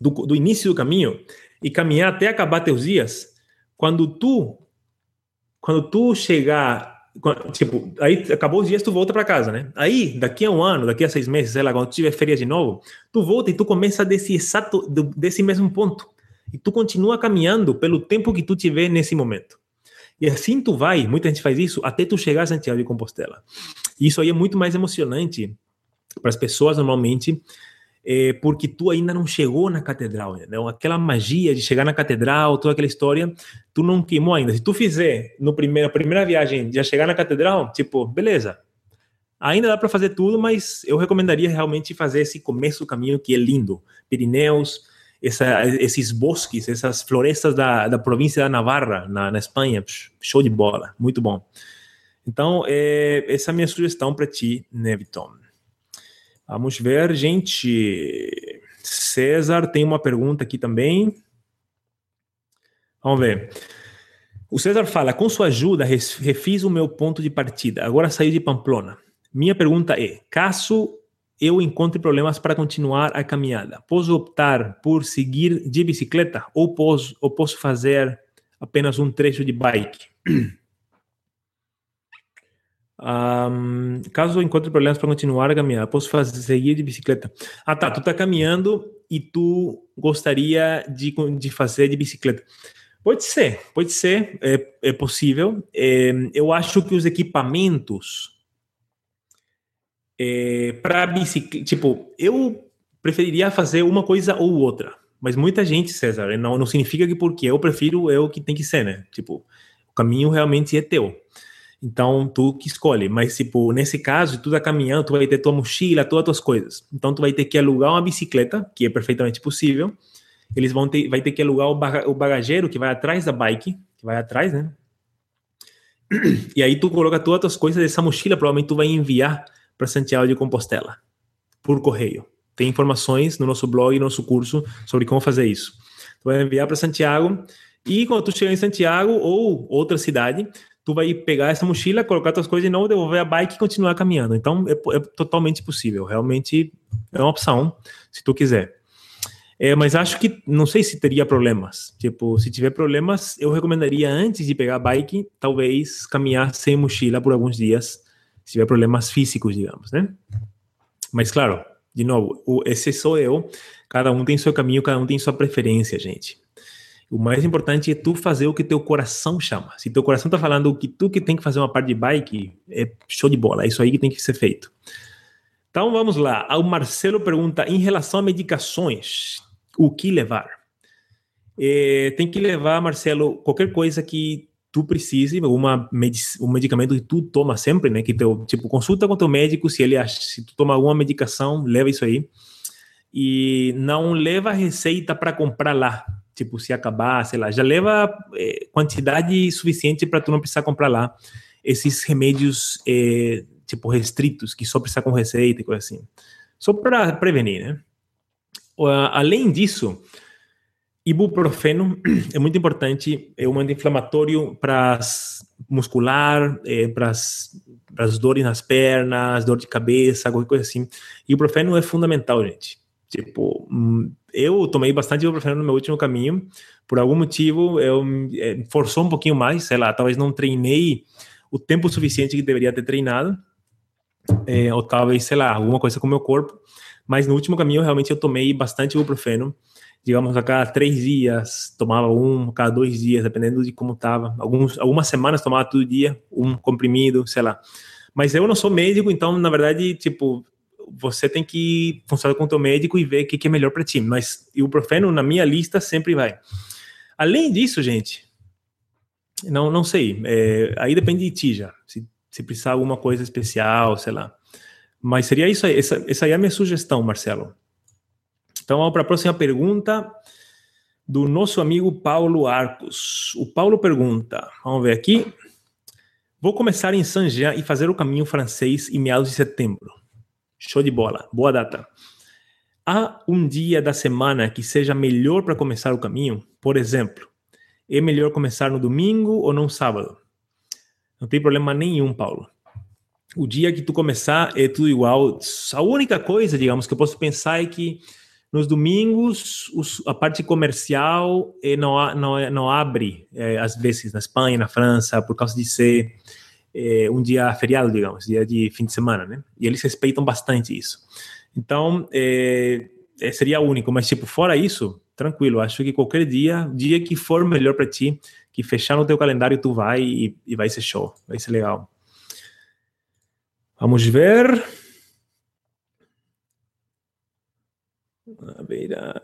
do, do início do caminho e caminhar até acabar teus dias, quando tu, quando tu chegar... Tipo, aí acabou os dias, tu volta pra casa, né? Aí, daqui a um ano, daqui a seis meses, sei lá, quando tu tiver férias de novo, tu volta e tu começa desse exato, desse mesmo ponto. E tu continua caminhando pelo tempo que tu tiver nesse momento. E assim tu vai, muita gente faz isso, até tu chegar a Santiago de Compostela. E isso aí é muito mais emocionante para as pessoas normalmente, é, porque tu ainda não chegou na catedral, entendeu? Aquela magia de chegar na catedral, toda aquela história... tu não queimou ainda. Se tu fizer no primeiro, a primeira viagem, já chegar na catedral, tipo, beleza, ainda dá para fazer tudo, mas eu recomendaria realmente fazer esse começo do caminho que é lindo. Pirineus, essa, esses bosques, essas florestas da, da província da Navarra, na, na Espanha, show de bola, muito bom. Então, é, essa é a minha sugestão para ti, Neviton. Vamos ver, gente. César tem uma pergunta aqui também. Vamos ver. O César fala, com sua ajuda, refiz o meu ponto de partida. Agora saí de Pamplona. Minha pergunta é, caso eu encontre problemas para continuar a caminhada, posso optar por seguir de bicicleta ou posso, ou posso fazer apenas um trecho de bike? um, caso eu encontre problemas para continuar a caminhada, posso fazer, seguir de bicicleta? Ah, tá. Tu tá caminhando e tu gostaria de, de fazer de bicicleta. Pode ser, pode ser, é, é possível. É, eu acho que os equipamentos é, para bicicleta... Tipo, eu preferiria fazer uma coisa ou outra. Mas muita gente, César, não, não significa que porque eu prefiro é o que tem que ser, né? Tipo, o caminho realmente é teu. Então, tu que escolhe. Mas, tipo, nesse caso, tu tá caminhando, tu vai ter tua mochila, todas as tuas coisas. Então, tu vai ter que alugar uma bicicleta, que é perfeitamente possível. Eles vão ter, vai ter que alugar o bagageiro que vai atrás da bike, que vai atrás, né? E aí tu coloca todas as tuas coisas dessa mochila, provavelmente tu vai enviar para Santiago de Compostela, por correio. Tem informações no nosso blog, no nosso curso, sobre como fazer isso. Tu vai enviar para Santiago, e quando tu chegar em Santiago ou outra cidade, tu vai pegar essa mochila, colocar tuas coisas de novo, devolver a bike e continuar caminhando. Então, é, é totalmente possível. Realmente é uma opção, se tu quiser. É, mas acho que, não sei se teria problemas. Tipo, se tiver problemas, eu recomendaria antes de pegar a bike, talvez caminhar sem mochila por alguns dias, se tiver problemas físicos, digamos, né? Mas claro, de novo, esse sou eu, cada um tem seu caminho, cada um tem sua preferência, gente. O mais importante é tu fazer o que teu coração chama. Se teu coração tá falando que tu que tem que fazer uma parte de bike, é show de bola, é isso aí que tem que ser feito. Então vamos lá, o Marcelo pergunta, em relação a medicações, o que levar? É, tem que levar, Marcelo, qualquer coisa que tu precise uma medic- um medicamento que tu toma sempre, né? Que teu, tipo, consulta com teu médico se ele acha, se tu toma alguma medicação, leva isso aí. E não leva receita para comprar lá. Tipo, se acabar, sei lá, já leva eh, quantidade suficiente para tu não precisar comprar lá esses remédios eh, tipo restritos, que só precisa com receita e coisa assim. Só para prevenir, né? Uh, além disso, ibuprofeno é muito importante, é um anti-inflamatório para muscular, é, para as dores nas pernas, dor de cabeça, qualquer coisa assim. Ibuprofeno é fundamental, gente. Tipo, eu tomei bastante ibuprofeno no meu último caminho, por algum motivo eu é, forçou um pouquinho mais, sei lá, talvez não treinei o tempo suficiente que deveria ter treinado, é, ou talvez, sei lá, alguma coisa com o meu corpo, mas no último caminho realmente eu tomei bastante ibuprofeno. Digamos, a cada três dias, tomava um, a cada dois dias, dependendo de como estava. Algumas semanas tomava todo dia, um comprimido, sei lá. Mas eu não sou médico, então, na verdade, tipo, você tem que consultar com o teu médico e ver o que, que é melhor para ti. Mas o ibuprofeno, na minha lista, sempre vai. Além disso, gente, não, não sei. É, aí depende de ti já. Se, se precisar de alguma coisa especial, sei lá. Mas seria isso aí. Essa, essa aí é a minha sugestão, Marcelo. Então, vamos para a próxima pergunta do nosso amigo Paulo Arcos. O Paulo pergunta, vamos ver aqui. Vou começar em Saint-Jean e fazer o Caminho Francês em meados de setembro. Show de bola, boa data. Há um dia da semana que seja melhor para começar o caminho? Por exemplo, é melhor começar no domingo ou no sábado? Não tem problema nenhum, Paulo. O dia que tu começar é tudo igual. A única coisa, digamos, que eu posso pensar é que nos domingos, os, a parte comercial eh, não, não, não abre, eh, às vezes, na Espanha, na França, por causa de ser eh, um dia feriado, digamos, dia de fim de semana, né? E eles respeitam bastante isso. Então, eh, seria único, mas, tipo, fora isso, tranquilo, acho que qualquer dia, dia que for melhor para ti, que fechar no teu calendário, tu vai e, e vai ser show, vai ser legal. Vamos ver... Beira...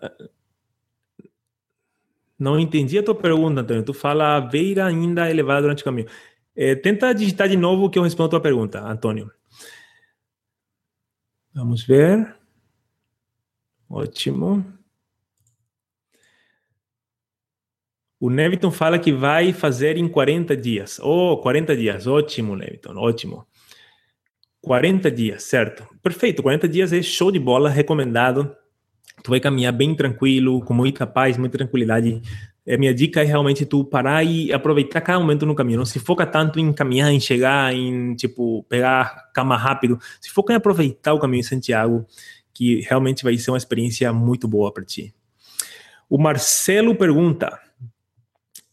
Não entendi a tua pergunta, Antônio. Tu fala a beira ainda elevada durante o caminho. É, tenta digitar de novo que eu respondo a tua pergunta, Antônio. Vamos ver. Ótimo. O Neviton fala que vai fazer em quarenta dias. Oh, quarenta dias. Ótimo, Neviton. Ótimo. quarenta dias, certo. Perfeito. quarenta dias é show de bola, recomendado. Tu vai caminhar bem tranquilo, com muita paz, muita tranquilidade. A minha dica é realmente tu parar e aproveitar cada momento no caminho. Não se foca tanto em caminhar, em chegar, em tipo pegar cama rápido. Se foca em aproveitar o Caminho de Santiago, que realmente vai ser uma experiência muito boa para ti. O Marcelo pergunta,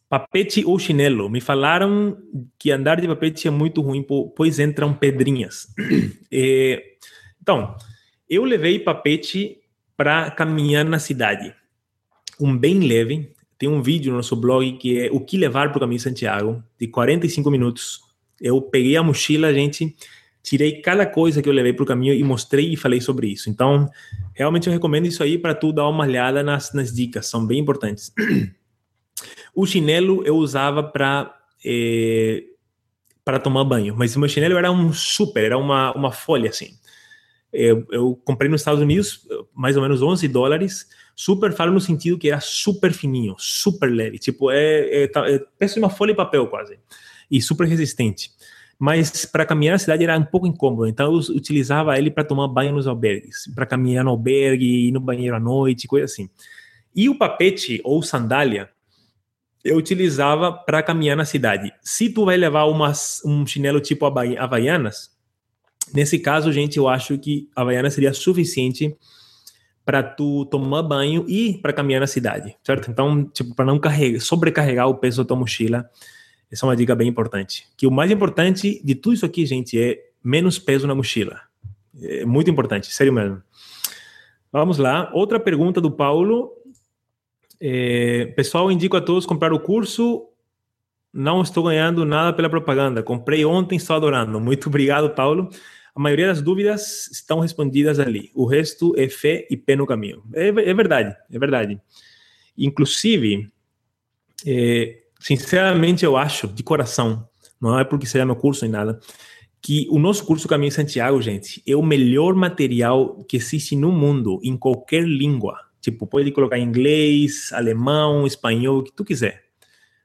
papete ou chinelo? Me falaram que andar de papete é muito ruim, pois entram pedrinhas. É, então, eu levei papete... para caminhar na cidade. Um bem leve. Tem um vídeo no nosso blog que é o que levar para o Caminho de Santiago, de quarenta e cinco minutos. Eu peguei a mochila, gente, tirei cada coisa que eu levei para o caminho e mostrei e falei sobre isso. Então, realmente eu recomendo isso aí para tu dar uma olhada nas, nas dicas, são bem importantes. O chinelo eu usava para eh, para tomar banho, mas o meu chinelo era um super, era uma, uma folha assim. Eu, eu comprei nos Estados Unidos mais ou menos onze dólares, super falo no sentido que era super fininho, super leve, tipo, é, é, é parece uma folha de papel quase, e super resistente, mas para caminhar na cidade era um pouco incômodo, então eu utilizava ele para tomar banho nos albergues, para caminhar no albergue, ir no banheiro à noite, coisa assim. E o papete ou sandália eu utilizava para caminhar na cidade. Se tu vai levar umas, um chinelo tipo Havaianas, nesse caso, gente, eu acho que a Havaiana seria suficiente para tu tomar banho e para caminhar na cidade, certo? Então, tipo, para não carregar, sobrecarregar o peso da tua mochila, essa é uma dica bem importante. Que o mais importante de tudo isso aqui, gente, é menos peso na mochila. É muito importante, sério mesmo. Vamos lá. Outra pergunta do Paulo. É, pessoal, indico a todos comprar o curso. Não estou ganhando nada pela propaganda. Comprei ontem, estou adorando. Muito obrigado, Paulo. A maioria das dúvidas estão respondidas ali. O resto é fé e pé no caminho. É, é verdade, é verdade. Inclusive, é, sinceramente eu acho, de coração, não é porque seja meu curso nem nada, que o nosso curso Caminho Santiago, gente, é o melhor material que existe no mundo, em qualquer língua. Tipo, pode colocar inglês, alemão, espanhol, o que tu quiser,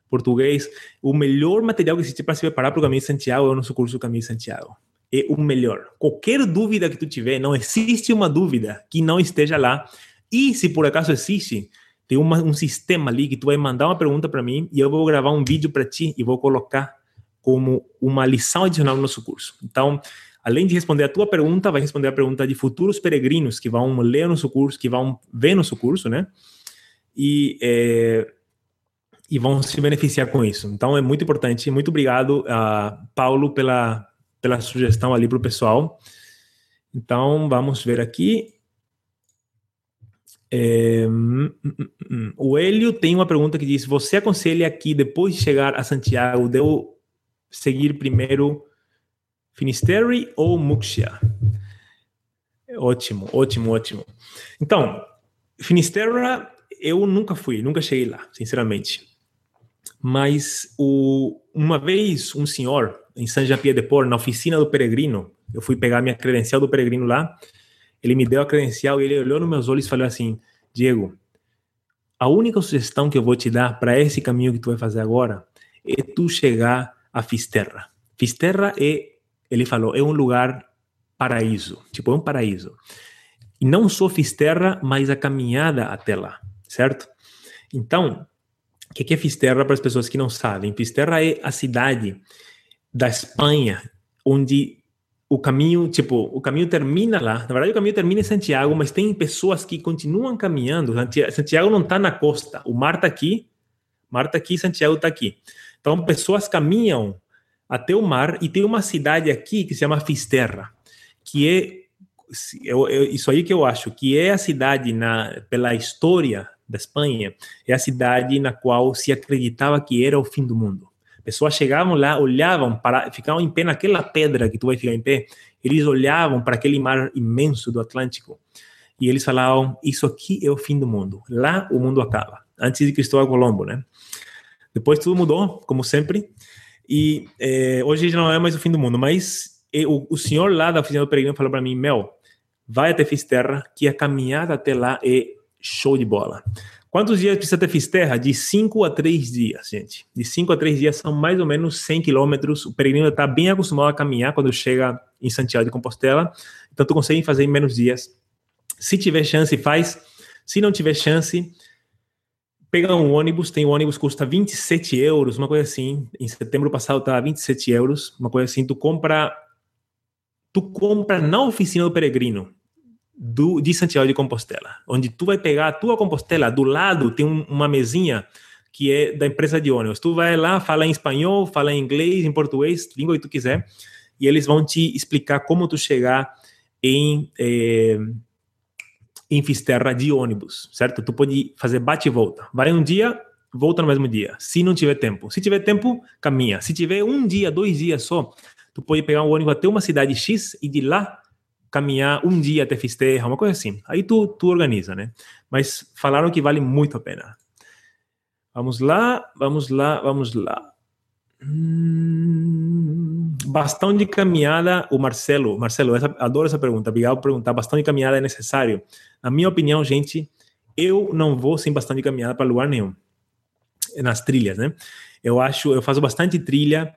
português. O melhor material que existe para se preparar para o Caminho de Santiago é o nosso curso Caminho de Santiago. É o melhor. Qualquer dúvida que tu tiver, não existe uma dúvida que não esteja lá. E se por acaso existe, tem uma, um sistema ali que tu vai mandar uma pergunta para mim e eu vou gravar um vídeo para ti e vou colocar como uma lição adicional no nosso curso. Então, além de responder a tua pergunta, vai responder a pergunta de futuros peregrinos que vão ler nosso curso, que vão ver nosso curso, né? E... É... e vão se beneficiar com isso. Então, é muito importante. Muito obrigado, uh, Paulo, pela, pela sugestão ali para o pessoal. Então, vamos ver aqui. É... O Hélio tem uma pergunta que diz, você aconselha que depois de chegar a Santiago, devo seguir primeiro Finisterre ou Muxia? Ótimo, ótimo, ótimo. Então, Finisterra, eu nunca fui, nunca cheguei lá, sinceramente. Mas o, uma vez um senhor em Saint-Jean-Pied-de-Port, na oficina do peregrino, eu fui pegar minha credencial do peregrino lá, ele me deu a credencial e ele olhou nos meus olhos e falou assim, Diego, a única sugestão que eu vou te dar para esse caminho que tu vai fazer agora é tu chegar a Finisterra. Finisterra é, ele falou, é um lugar paraíso, tipo, é um paraíso. E não só Finisterra, mas a caminhada até lá, certo? Então, o que é Finisterra para as pessoas que não sabem? Finisterra é a cidade da Espanha, onde o caminho, tipo, o caminho termina lá. Na verdade, o caminho termina em Santiago, mas tem pessoas que continuam caminhando. Santiago não está na costa. O mar está aqui, mar está aqui, Santiago está aqui. Então, pessoas caminham até o mar e tem uma cidade aqui que se chama Finisterra, que é, eu, eu, isso aí que eu acho, que é a cidade, na, pela história da Espanha, é a cidade na qual se acreditava que era o fim do mundo. Pessoas chegavam lá, olhavam, para, ficavam em pé naquela pedra que tu vai ficar em pé, eles olhavam para aquele mar imenso do Atlântico e eles falavam, isso aqui é o fim do mundo, lá o mundo acaba, antes de Cristóvão Colombo, né? Depois tudo mudou, como sempre, e é, hoje já não é mais o fim do mundo, mas é, o, o senhor lá da oficina do peregrino falou para mim, meu, vai até Finisterra, que a caminhada até lá é show de bola. Quantos dias precisa ter Finisterra? De cinco a três dias, gente. De cinco a três dias são mais ou menos cem quilômetros. O peregrino está bem acostumado a caminhar quando chega em Santiago de Compostela. Então, tu consegue fazer em menos dias. Se tiver chance, faz. Se não tiver chance, pega um ônibus. Tem um ônibus que custa vinte e sete euros, uma coisa assim. Em setembro passado estava vinte e sete euros, uma coisa assim. Tu compra, tu compra na oficina do peregrino. Do, de Santiago de Compostela, onde tu vai pegar a tua Compostela, do lado tem um, uma mesinha que é da empresa de ônibus, tu vai lá, fala em espanhol, fala em inglês, em português, língua que tu quiser, e eles vão te explicar como tu chegar em eh, em Finisterra de ônibus, certo? Tu pode fazer bate e volta, vai um dia, volta no mesmo dia, se não tiver tempo, se tiver tempo, caminha, se tiver um dia, dois dias só, tu pode pegar um ônibus até uma cidade X e de lá caminhar um dia até Finisterra, uma coisa assim. Aí tu, tu organiza, né? Mas falaram que vale muito a pena. Vamos lá, vamos lá, vamos lá. Hum, bastão de caminhada, o Marcelo. Marcelo, essa, adoro essa pergunta. Obrigado por perguntar. Bastão de caminhada é necessário? Na minha opinião, gente, eu não vou sem bastão de caminhada para lugar nenhum. Nas trilhas, né? Eu acho, eu faço bastante trilha.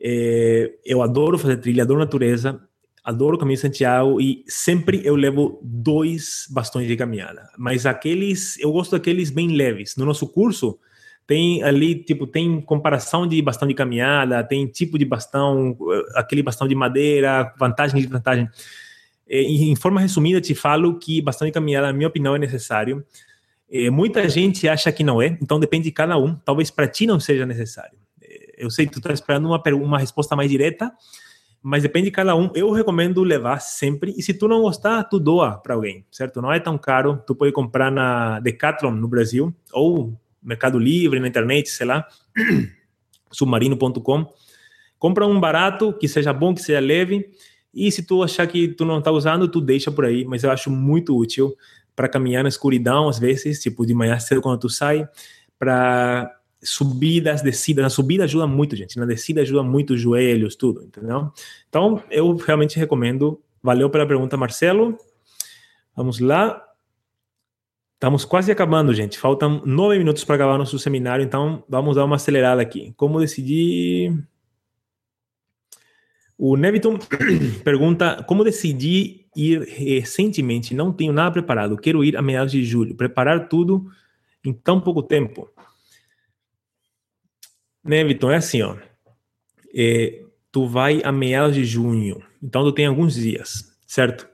É, eu adoro fazer trilha, adoro natureza. Adoro o Caminho de Santiago e sempre eu levo dois bastões de caminhada. Mas aqueles, eu gosto daqueles bem leves. No nosso curso tem ali, tipo, tem comparação de bastão de caminhada, tem tipo de bastão, aquele bastão de madeira, vantagem e desvantagem. Em forma resumida, te falo que bastão de caminhada, na minha opinião, é necessário. Muita gente acha que não é, então depende de cada um. Talvez para ti não seja necessário. Eu sei que tu está esperando uma, uma resposta mais direta, mas depende de cada um. Eu recomendo levar sempre. E se tu não gostar, tu doa para alguém, certo? Não é tão caro. Tu pode comprar na Decathlon, no Brasil, ou Mercado Livre, na internet, sei lá, submarino ponto com. Compra um barato, que seja bom, que seja leve. E se tu achar que tu não tá usando, tu deixa por aí. Mas eu acho muito útil para caminhar na escuridão, às vezes, tipo de manhã cedo quando tu sai, para subidas, descidas. Na subida ajuda muito, gente. Na descida ajuda muito os joelhos, tudo, entendeu? Então, eu realmente recomendo. Valeu pela pergunta, Marcelo. Vamos lá. Estamos quase acabando, gente. Faltam nove minutos para acabar nosso seminário, então vamos dar uma acelerada aqui. Como decidir... O Neviton pergunta, como decidi ir recentemente? Não tenho nada preparado. Quero ir a meados de julho. Preparar tudo em tão pouco tempo. Neviton, é assim, ó. É, tu vai a meados de junho. Então, tu tem alguns dias, certo?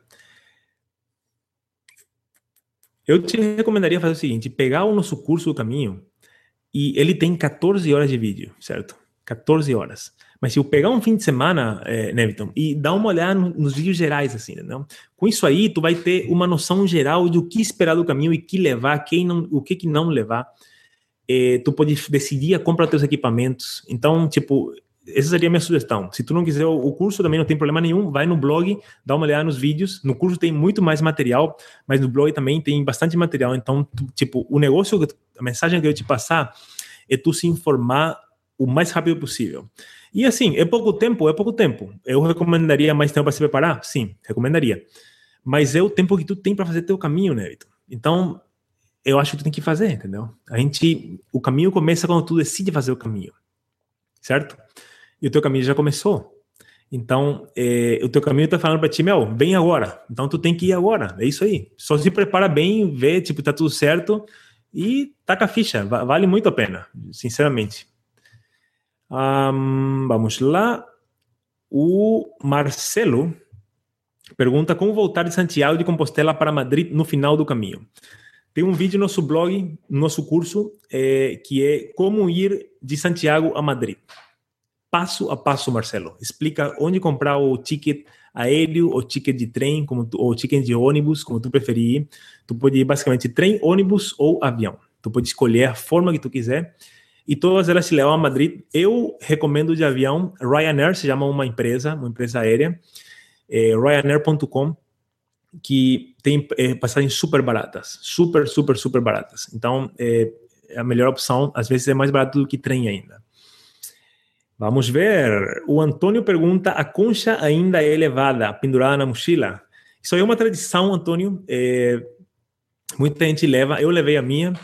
Eu te recomendaria fazer o seguinte, pegar o nosso curso do Caminho, e ele tem catorze horas de vídeo, certo? catorze horas. Mas se eu pegar um fim de semana, é, Neviton, e dar uma olhada no, nos vídeos gerais, assim, não? Com isso aí, tu vai ter uma noção geral de o que esperar do caminho e que levar, quem não, o que, que não levar. É, tu pode decidir a compra dos teus equipamentos. Então, tipo, essa seria a minha sugestão. Se tu não quiser o curso, também não tem problema nenhum. Vai no blog, dá uma olhada nos vídeos. No curso tem muito mais material, mas no blog também tem bastante material. Então, tu, tipo, o negócio, a mensagem que eu te passar é tu se informar o mais rápido possível. E assim, é pouco tempo, é pouco tempo. Eu recomendaria mais tempo para se preparar? Sim, recomendaria. Mas é o tempo que tu tem para fazer teu caminho, né, Vitor? Então, eu acho que tu tem que fazer, entendeu? A gente, o caminho começa quando tu decide fazer o caminho, certo? E o teu caminho já começou. Então, é, o teu caminho tá falando para ti, meu, vem agora. Então, tu tem que ir agora. É isso aí. Só se prepara bem, vê, tipo, tá tudo certo e taca a ficha. Vale muito a pena, sinceramente. Um, vamos lá. O Marcelo pergunta como voltar de Santiago de Compostela para Madrid no final do caminho. Tem um vídeo no nosso blog, no nosso curso, é, que é como ir de Santiago a Madrid. Passo a passo, Marcelo. Explica onde comprar o ticket aéreo, o ticket de trem, como tu, ou o ticket de ônibus, como tu preferir. Tu pode ir basicamente trem, ônibus ou avião. Tu pode escolher a forma que tu quiser. E todas elas te levam a Madrid. Eu recomendo de avião. Ryanair se chama uma empresa, uma empresa aérea. É, Ryanair ponto com, que tem é, passagens super baratas. Super, super, super baratas. Então, é, é a melhor opção. Às vezes é mais barato do que trem ainda. Vamos ver. O Antônio pergunta, a concha ainda é elevada, pendurada na mochila? Isso aí é uma tradição, Antônio. É, muita gente leva. Eu levei a minha.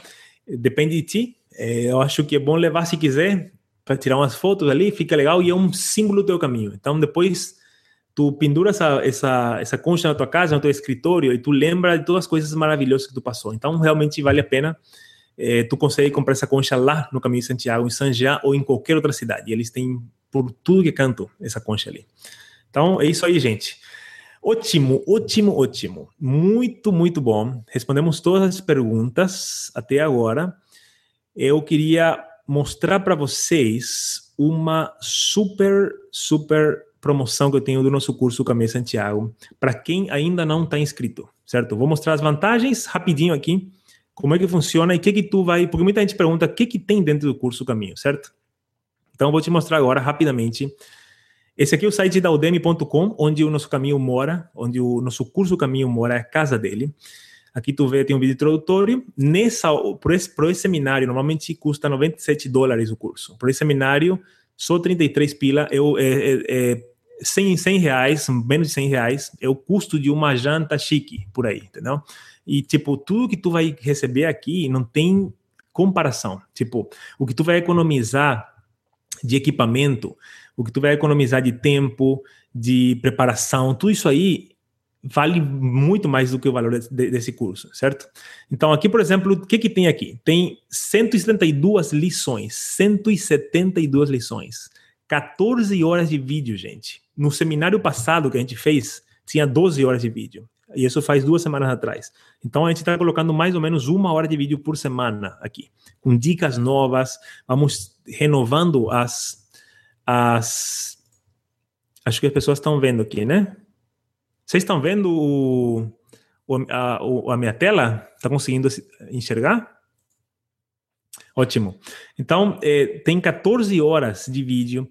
Depende de ti. É, eu acho que é bom levar se quiser, para tirar umas fotos ali, fica legal e é um símbolo do teu caminho. Então, depois, tu pendura essa, essa, essa concha na tua casa, no teu escritório e tu lembra de todas as coisas maravilhosas que tu passou. Então, realmente vale a pena. É, tu consegue comprar essa concha lá no Caminho de Santiago, em Saint-Jean ou em qualquer outra cidade. E eles têm por tudo que canto essa concha ali. Então, é isso aí, gente. Ótimo, ótimo, ótimo. Muito, muito bom. Respondemos todas as perguntas até agora. Eu queria mostrar para vocês uma super, super promoção que eu tenho do nosso curso Caminho de Santiago para quem ainda não está inscrito, certo? Vou mostrar as vantagens rapidinho aqui, como é que funciona e o que que tu vai... Porque muita gente pergunta o que que tem dentro do curso Caminho, certo? Então, eu vou te mostrar agora rapidamente. Esse aqui é o site da Udemy ponto com, onde o nosso Caminho mora, onde o nosso curso Caminho mora, é a casa dele. Aqui tu vê, tem um vídeo introdutório. Nessa, por esse, por esse seminário, normalmente custa noventa e sete dólares o curso. Por esse seminário, só trinta e três pila, eu, é, é, é cem reais, menos de cem reais, é o custo de uma janta chique, por aí, entendeu? E, tipo, tudo que tu vai receber aqui não tem comparação. Tipo, o que tu vai economizar de equipamento, o que tu vai economizar de tempo, de preparação, tudo isso aí vale muito mais do que o valor de, desse curso, certo? Então, aqui, por exemplo, o que que tem aqui? Tem cento e setenta e duas lições, cento e setenta e duas lições, catorze horas de vídeo, gente. No seminário passado que a gente fez, tinha doze horas de vídeo, e isso faz duas semanas atrás. Então, a gente está colocando mais ou menos uma hora de vídeo por semana aqui, com dicas novas, vamos renovando as... as... Acho que as pessoas estão vendo aqui, né? Vocês estão vendo o, o, a, o, a minha tela? Está conseguindo enxergar? Ótimo. Então, é, tem catorze horas de vídeo,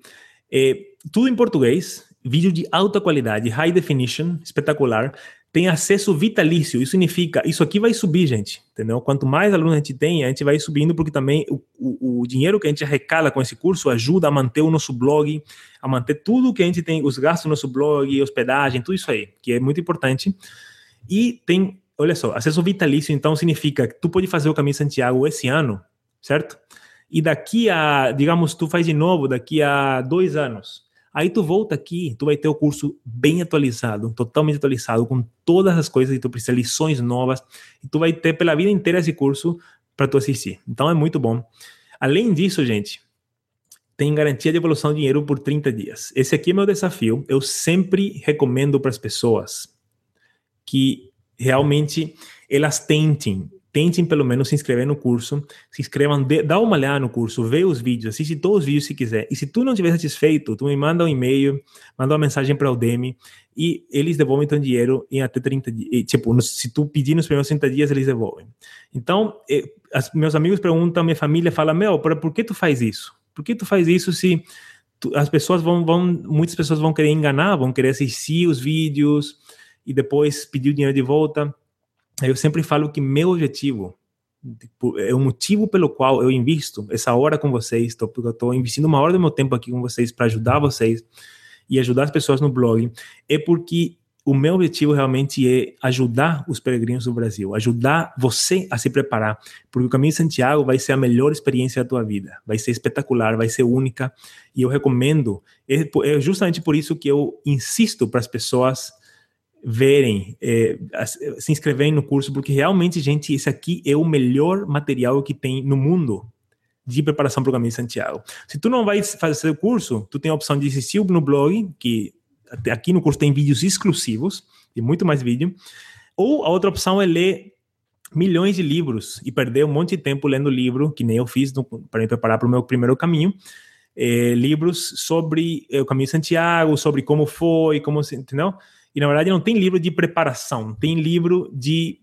é, tudo em português, vídeo de alta qualidade, high definition, espetacular. tem acesso vitalício. Isso significa, isso aqui vai subir, gente, entendeu? Quanto mais alunos a gente tem, a gente vai subindo, porque também o, o, o dinheiro que a gente arrecada com esse curso ajuda a manter o nosso blog, a manter tudo que a gente tem, os gastos do nosso blog, hospedagem, tudo isso aí, que é muito importante. E tem, olha só, acesso vitalício, então significa que tu pode fazer o Caminho Santiago esse ano, certo? E daqui a, digamos, tu faz de novo daqui a dois anos. Aí tu volta aqui, tu vai ter o curso bem atualizado, totalmente atualizado, com todas as coisas que tu precisa, lições novas, e tu vai ter pela vida inteira esse curso para tu assistir. Então é muito bom. Além disso, gente, tem garantia de devolução de dinheiro por trinta dias. Esse aqui é meu desafio. Eu sempre recomendo para as pessoas que realmente elas tentem, tentem pelo menos se inscrever no curso, se inscrevam, de, dá uma olhada no curso, vê os vídeos, assiste todos os vídeos se quiser. E se tu não estiver satisfeito, tu me manda um e-mail, manda uma mensagem para o Udemy e eles devolvem teu dinheiro em até trinta dias. Tipo, se tu pedir nos primeiros trinta dias, eles devolvem. Então, eu, as, meus amigos perguntam, minha família fala, meu, por que tu faz isso? Por que tu faz isso se tu, as pessoas vão, vão, muitas pessoas vão querer enganar, vão querer assistir os vídeos e depois pedir o dinheiro de volta? Eu sempre falo que meu objetivo, é o motivo pelo qual eu invisto essa hora com vocês, tô, porque eu estou investindo uma hora do meu tempo aqui com vocês para ajudar vocês e ajudar as pessoas no blog, é porque o meu objetivo realmente é ajudar os peregrinos do Brasil, ajudar você a se preparar, porque o Caminho de Santiago vai ser a melhor experiência da tua vida, vai ser espetacular, vai ser única, e eu recomendo, é justamente por isso que eu insisto para as pessoas verem, eh, se inscreverem no curso, porque realmente, gente, esse aqui é o melhor material que tem no mundo de preparação para o Caminho de Santiago. Se tu não vai fazer o curso, tu tem a opção de assistir no blog, que aqui no curso tem vídeos exclusivos, tem muito mais vídeo, ou a outra opção é ler milhões de livros e perder um monte de tempo lendo livro, que nem eu fiz para me preparar para o meu primeiro caminho. Eh, livros sobre eh, o Caminho de Santiago, sobre como foi, como, entendeu? E, na verdade, não tem livro de preparação, tem livro de,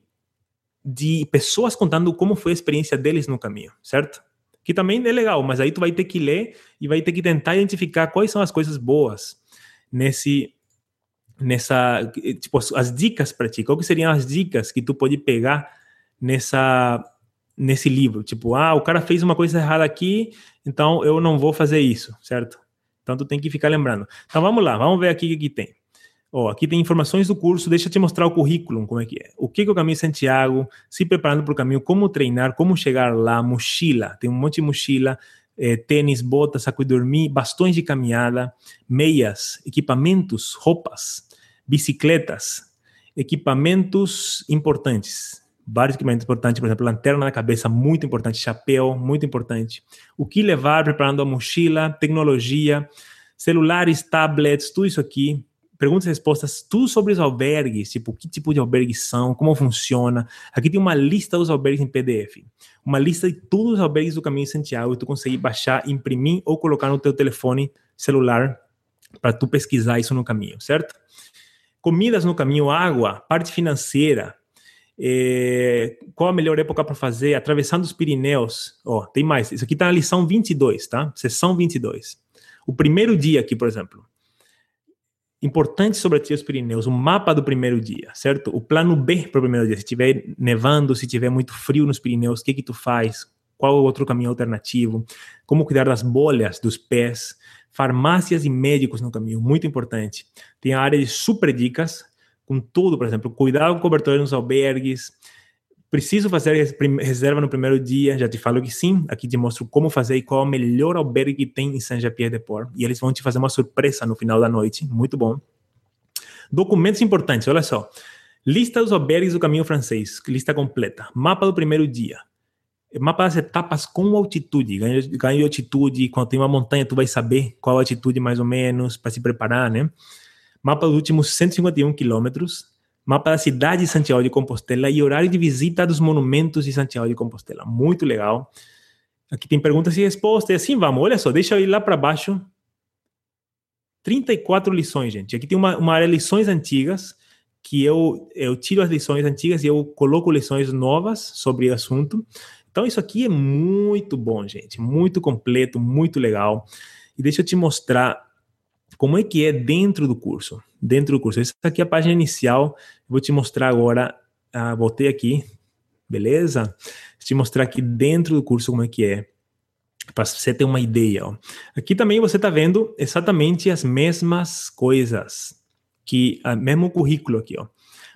de pessoas contando como foi a experiência deles no caminho, certo? Que também é legal, mas aí tu vai ter que ler e vai ter que tentar identificar quais são as coisas boas nesse, nessa, tipo, as dicas para ti. Qual que seriam as dicas que tu pode pegar nessa, nesse livro? Tipo, ah, o cara fez uma coisa errada aqui, então eu não vou fazer isso, certo? Então tu tem que ficar lembrando. Então vamos lá, vamos ver aqui o que tem. Oh, aqui tem informações do curso, deixa eu te mostrar o currículo, como é que é. O que é o Caminho de Santiago, se preparando para o caminho, como treinar, como chegar lá, mochila, tem um monte de mochila, eh, tênis, botas, saco de dormir, bastões de caminhada, meias, equipamentos, roupas, bicicletas, equipamentos importantes, vários equipamentos importantes, por exemplo, lanterna na cabeça, muito importante, chapéu, muito importante. O que levar preparando a mochila, tecnologia, celulares, tablets, tudo isso aqui. Perguntas e respostas, tudo sobre os albergues, tipo, que tipo de albergues são, como funciona. Aqui tem uma lista dos albergues em P D F. Uma lista de todos os albergues do Caminho de Santiago, e tu consegue baixar, imprimir ou colocar no teu telefone celular para tu pesquisar isso no caminho, certo? Comidas no caminho, água, parte financeira, é, qual a melhor época para fazer, atravessando os Pirineus. Ó, tem mais, isso aqui tá na lição vinte e dois, tá? Sessão vinte e dois. O primeiro dia aqui, por exemplo. Importante sobre a trilha dos Pirineus, o mapa do primeiro dia, certo? O plano B para o primeiro dia, se estiver nevando, se tiver muito frio nos Pirineus, o que que tu faz? Qual o outro caminho alternativo? Como cuidar das bolhas dos pés? Farmácias e médicos no caminho, muito importante. Tem a área de super dicas, com tudo, por exemplo, cuidado com cobertores nos albergues, preciso fazer reserva no primeiro dia, já te falo que sim, aqui te mostro como fazer e qual é o melhor albergue que tem em Saint-Jean-Pied-de-Port, e eles vão te fazer uma surpresa no final da noite, muito bom. Documentos importantes, olha só, lista dos albergues do Caminho Francês, lista completa, mapa do primeiro dia, mapa das etapas com altitude, ganho, ganho de altitude, quando tem uma montanha tu vai saber qual a altitude mais ou menos, para se preparar, né? Mapa dos últimos cento e cinquenta e um quilômetros, mapa da cidade de Santiago de Compostela e horário de visita dos monumentos de Santiago de Compostela. Muito legal. Aqui tem perguntas e respostas. E assim vamos. Olha só, deixa eu ir lá para baixo. trinta e quatro lições, gente. Aqui tem uma, uma área de lições antigas, que eu, eu tiro as lições antigas e eu coloco lições novas sobre o assunto. Então isso aqui é muito bom, gente. Muito completo, muito legal. E deixa eu te mostrar como é que é dentro do curso. dentro do curso. Essa aqui é a página inicial. Eu vou te mostrar agora. Ah, voltei aqui. Beleza? Vou te mostrar aqui dentro do curso como é que é, para você ter uma ideia. Ó. Aqui também você está vendo exatamente as mesmas coisas, que o mesmo currículo aqui. Ó.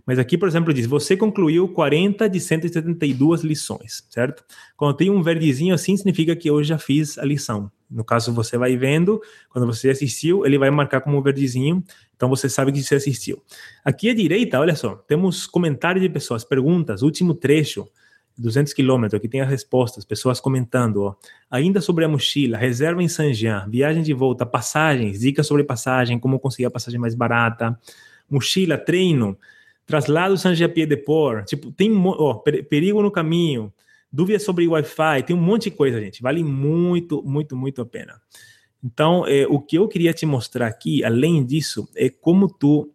Mas aqui, por exemplo, diz, você concluiu quarenta de cento e setenta e duas lições, certo? Quando tem um verdezinho assim, significa que eu já fiz a lição. No caso, você vai vendo, quando você assistiu, ele vai marcar como verdezinho, então você sabe que você assistiu. Aqui à direita, olha só, temos comentários de pessoas, perguntas, último trecho, duzentos quilômetros, aqui tem as respostas, pessoas comentando, ó. Ainda sobre a mochila, reserva em Saint-Jean, viagem de volta, passagens, dicas sobre passagem, como conseguir a passagem mais barata, mochila, treino, traslado Saint-Jean-Pied-de-Port, tipo, tem ó, perigo no caminho, dúvidas sobre Wi-Fi, tem um monte de coisa, gente, vale muito, muito, muito a pena. Então, é, o que eu queria te mostrar aqui, além disso, é como tu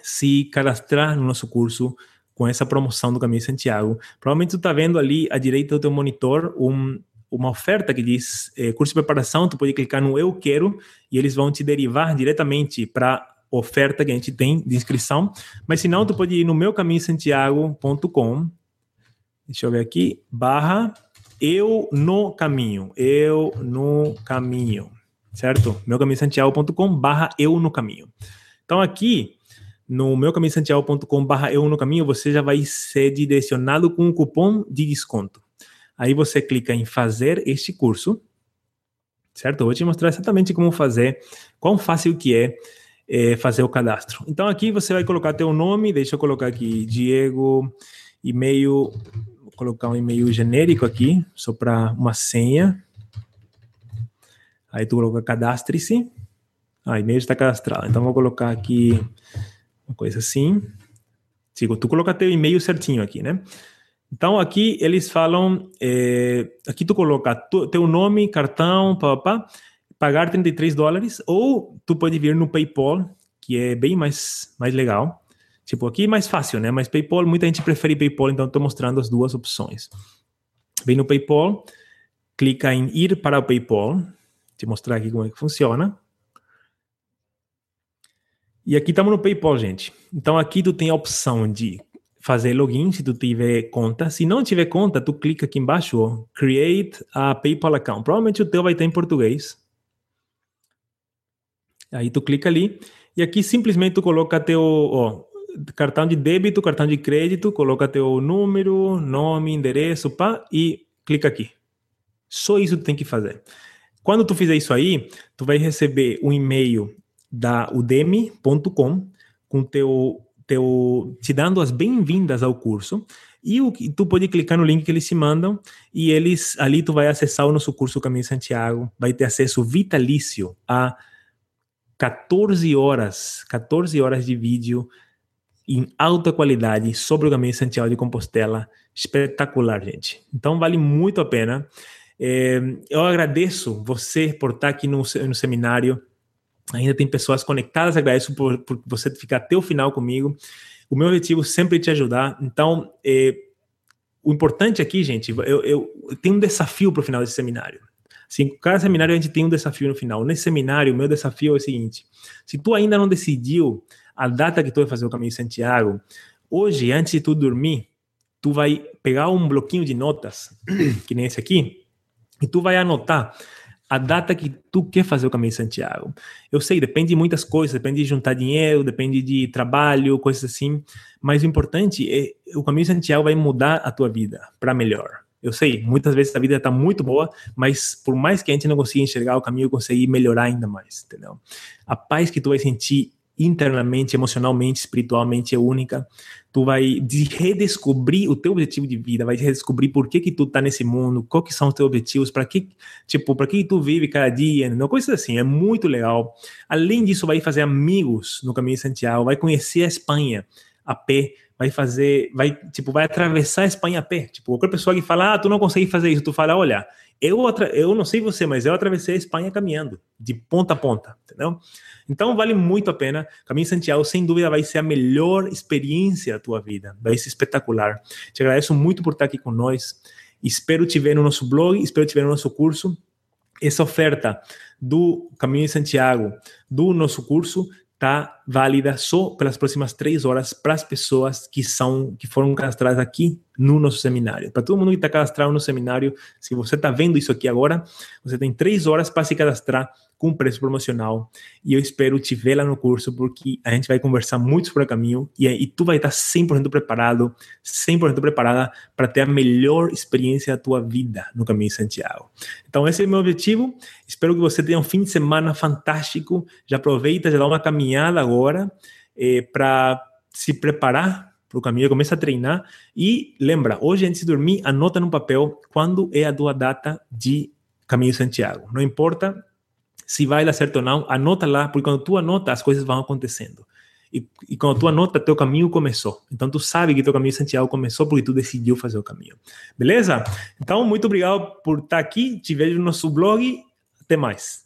se cadastrar no nosso curso com essa promoção do Caminho de Santiago. Provavelmente tu está vendo ali à direita do teu monitor um, uma oferta que diz é, curso de preparação, tu pode clicar no eu quero e eles vão te derivar diretamente para a oferta que a gente tem de inscrição, mas se não, tu pode ir no meu caminho Santiago ponto com, deixa eu ver aqui, barra eu no caminho, eu no caminho, certo? meu caminho Santiago ponto com, barra eu no caminho. Então aqui, no meu caminho Santiago ponto com barra eu no caminho, você já vai ser direcionado com um cupom de desconto. Aí você clica em fazer este curso, certo? Eu vou te mostrar exatamente como fazer, quão fácil que é, é fazer o cadastro. Então aqui você vai colocar teu nome, deixa eu colocar aqui Diego, e-mail, vou colocar um e-mail genérico aqui, só para uma senha. Aí tu coloca cadastre-se. Ah, e-mail está cadastrado, então vou colocar aqui uma coisa assim. Sigo, tu coloca teu e-mail certinho aqui, né? Então, aqui eles falam... É, aqui tu coloca tu, teu nome, cartão, pá, pá, pagar trinta e três dólares, ou tu pode vir no PayPal, que é bem mais, mais legal. Tipo, aqui é mais fácil, né? Mas PayPal, muita gente prefere PayPal, então estou mostrando as duas opções. Vem no PayPal, clica em ir para o PayPal. Te mostrar aqui como é que funciona. E aqui estamos no PayPal, gente. Então aqui tu tem a opção de fazer login, se tu tiver conta. Se não tiver conta, tu clica aqui embaixo, ó, Create a PayPal Account. Provavelmente o teu vai estar em português. Aí tu clica ali. E aqui simplesmente tu coloca teu ó, cartão de débito, cartão de crédito, coloca teu número, nome, endereço, pá, e clica aqui. Só isso tu tem que fazer. Quando tu fizer isso aí, tu vai receber um e-mail da udemy ponto com com teu, teu, te dando as bem-vindas ao curso e o, tu pode clicar no link que eles te mandam e eles, ali tu vai acessar o nosso curso Caminho de Santiago, vai ter acesso vitalício a catorze horas, catorze horas de vídeo em alta qualidade sobre o Caminho de Santiago de Compostela, espetacular, gente. Então vale muito a pena. É, eu agradeço você por estar aqui no, no seminário. Ainda tem pessoas conectadas, agradeço por, por você ficar até o final comigo. O meu objetivo é sempre te ajudar. Então, é, o importante aqui, gente, eu, eu, eu tenho um desafio para o final desse seminário. Assim, cada seminário a gente tem um desafio no final. Nesse seminário, o meu desafio é o seguinte. Se tu ainda não decidiu a data que tu vai fazer o Caminho de Santiago, hoje, antes de tu dormir, tu vai pegar um bloquinho de notas, que nem esse aqui, e tu vai anotar a data que tu quer fazer o Caminho de Santiago. Eu sei, depende de muitas coisas, depende de juntar dinheiro, depende de trabalho, coisas assim, mas o importante é o Caminho de Santiago vai mudar a tua vida para melhor. Eu sei, muitas vezes a vida está muito boa, mas por mais que a gente não consiga enxergar o caminho, conseguir melhorar ainda mais, entendeu? A paz que tu vai sentir internamente, emocionalmente, espiritualmente é única. Tu vai redescobrir o teu objetivo de vida, vai redescobrir por que que tu tá nesse mundo, qual que são os teus objetivos, para que, tipo, para que tu vive cada dia, não, coisas assim, é muito legal. Além disso, vai fazer amigos no Caminho de Santiago, vai conhecer a Espanha a pé, vai fazer, vai, tipo, vai atravessar a Espanha a pé. Tipo, qualquer pessoa que fala, ah, tu não consegue fazer isso, tu fala, olha, eu, atra- eu não sei você, mas eu atravessei a Espanha caminhando, de ponta a ponta, entendeu? Então, vale muito a pena. Caminho de Santiago, sem dúvida, vai ser a melhor experiência da tua vida. Vai ser espetacular. Te agradeço muito por estar aqui com nós. Espero te ver no nosso blog, espero te ver no nosso curso. Essa oferta do Caminho de Santiago, do nosso curso, está válida só pelas próximas três horas para as pessoas que, são, que foram cadastradas aqui no nosso seminário. Para todo mundo que está cadastrado no seminário, se você está vendo isso aqui agora, você tem três horas para se cadastrar com preço promocional. E eu espero te ver lá no curso, porque a gente vai conversar muito sobre o caminho e, e tu vai estar cem por cento preparado, cem por cento preparada para ter a melhor experiência da tua vida no Caminho de Santiago. Então esse é o meu objetivo. Espero que você tenha um fim de semana fantástico. Já aproveita, já dá uma caminhada agora eh, para se preparar para o caminho, começa a treinar. E lembra, hoje antes de dormir, anota no papel quando é a tua data de Caminho de Santiago. Não importa se vai dar certo ou não, anota lá, porque quando tu anota, as coisas vão acontecendo. E, e quando tu anota, teu caminho começou. Então, tu sabe que teu caminho de Santiago começou porque tu decidiu fazer o caminho. Beleza? Então, muito obrigado por estar aqui. Te vejo no nosso blog. Até mais.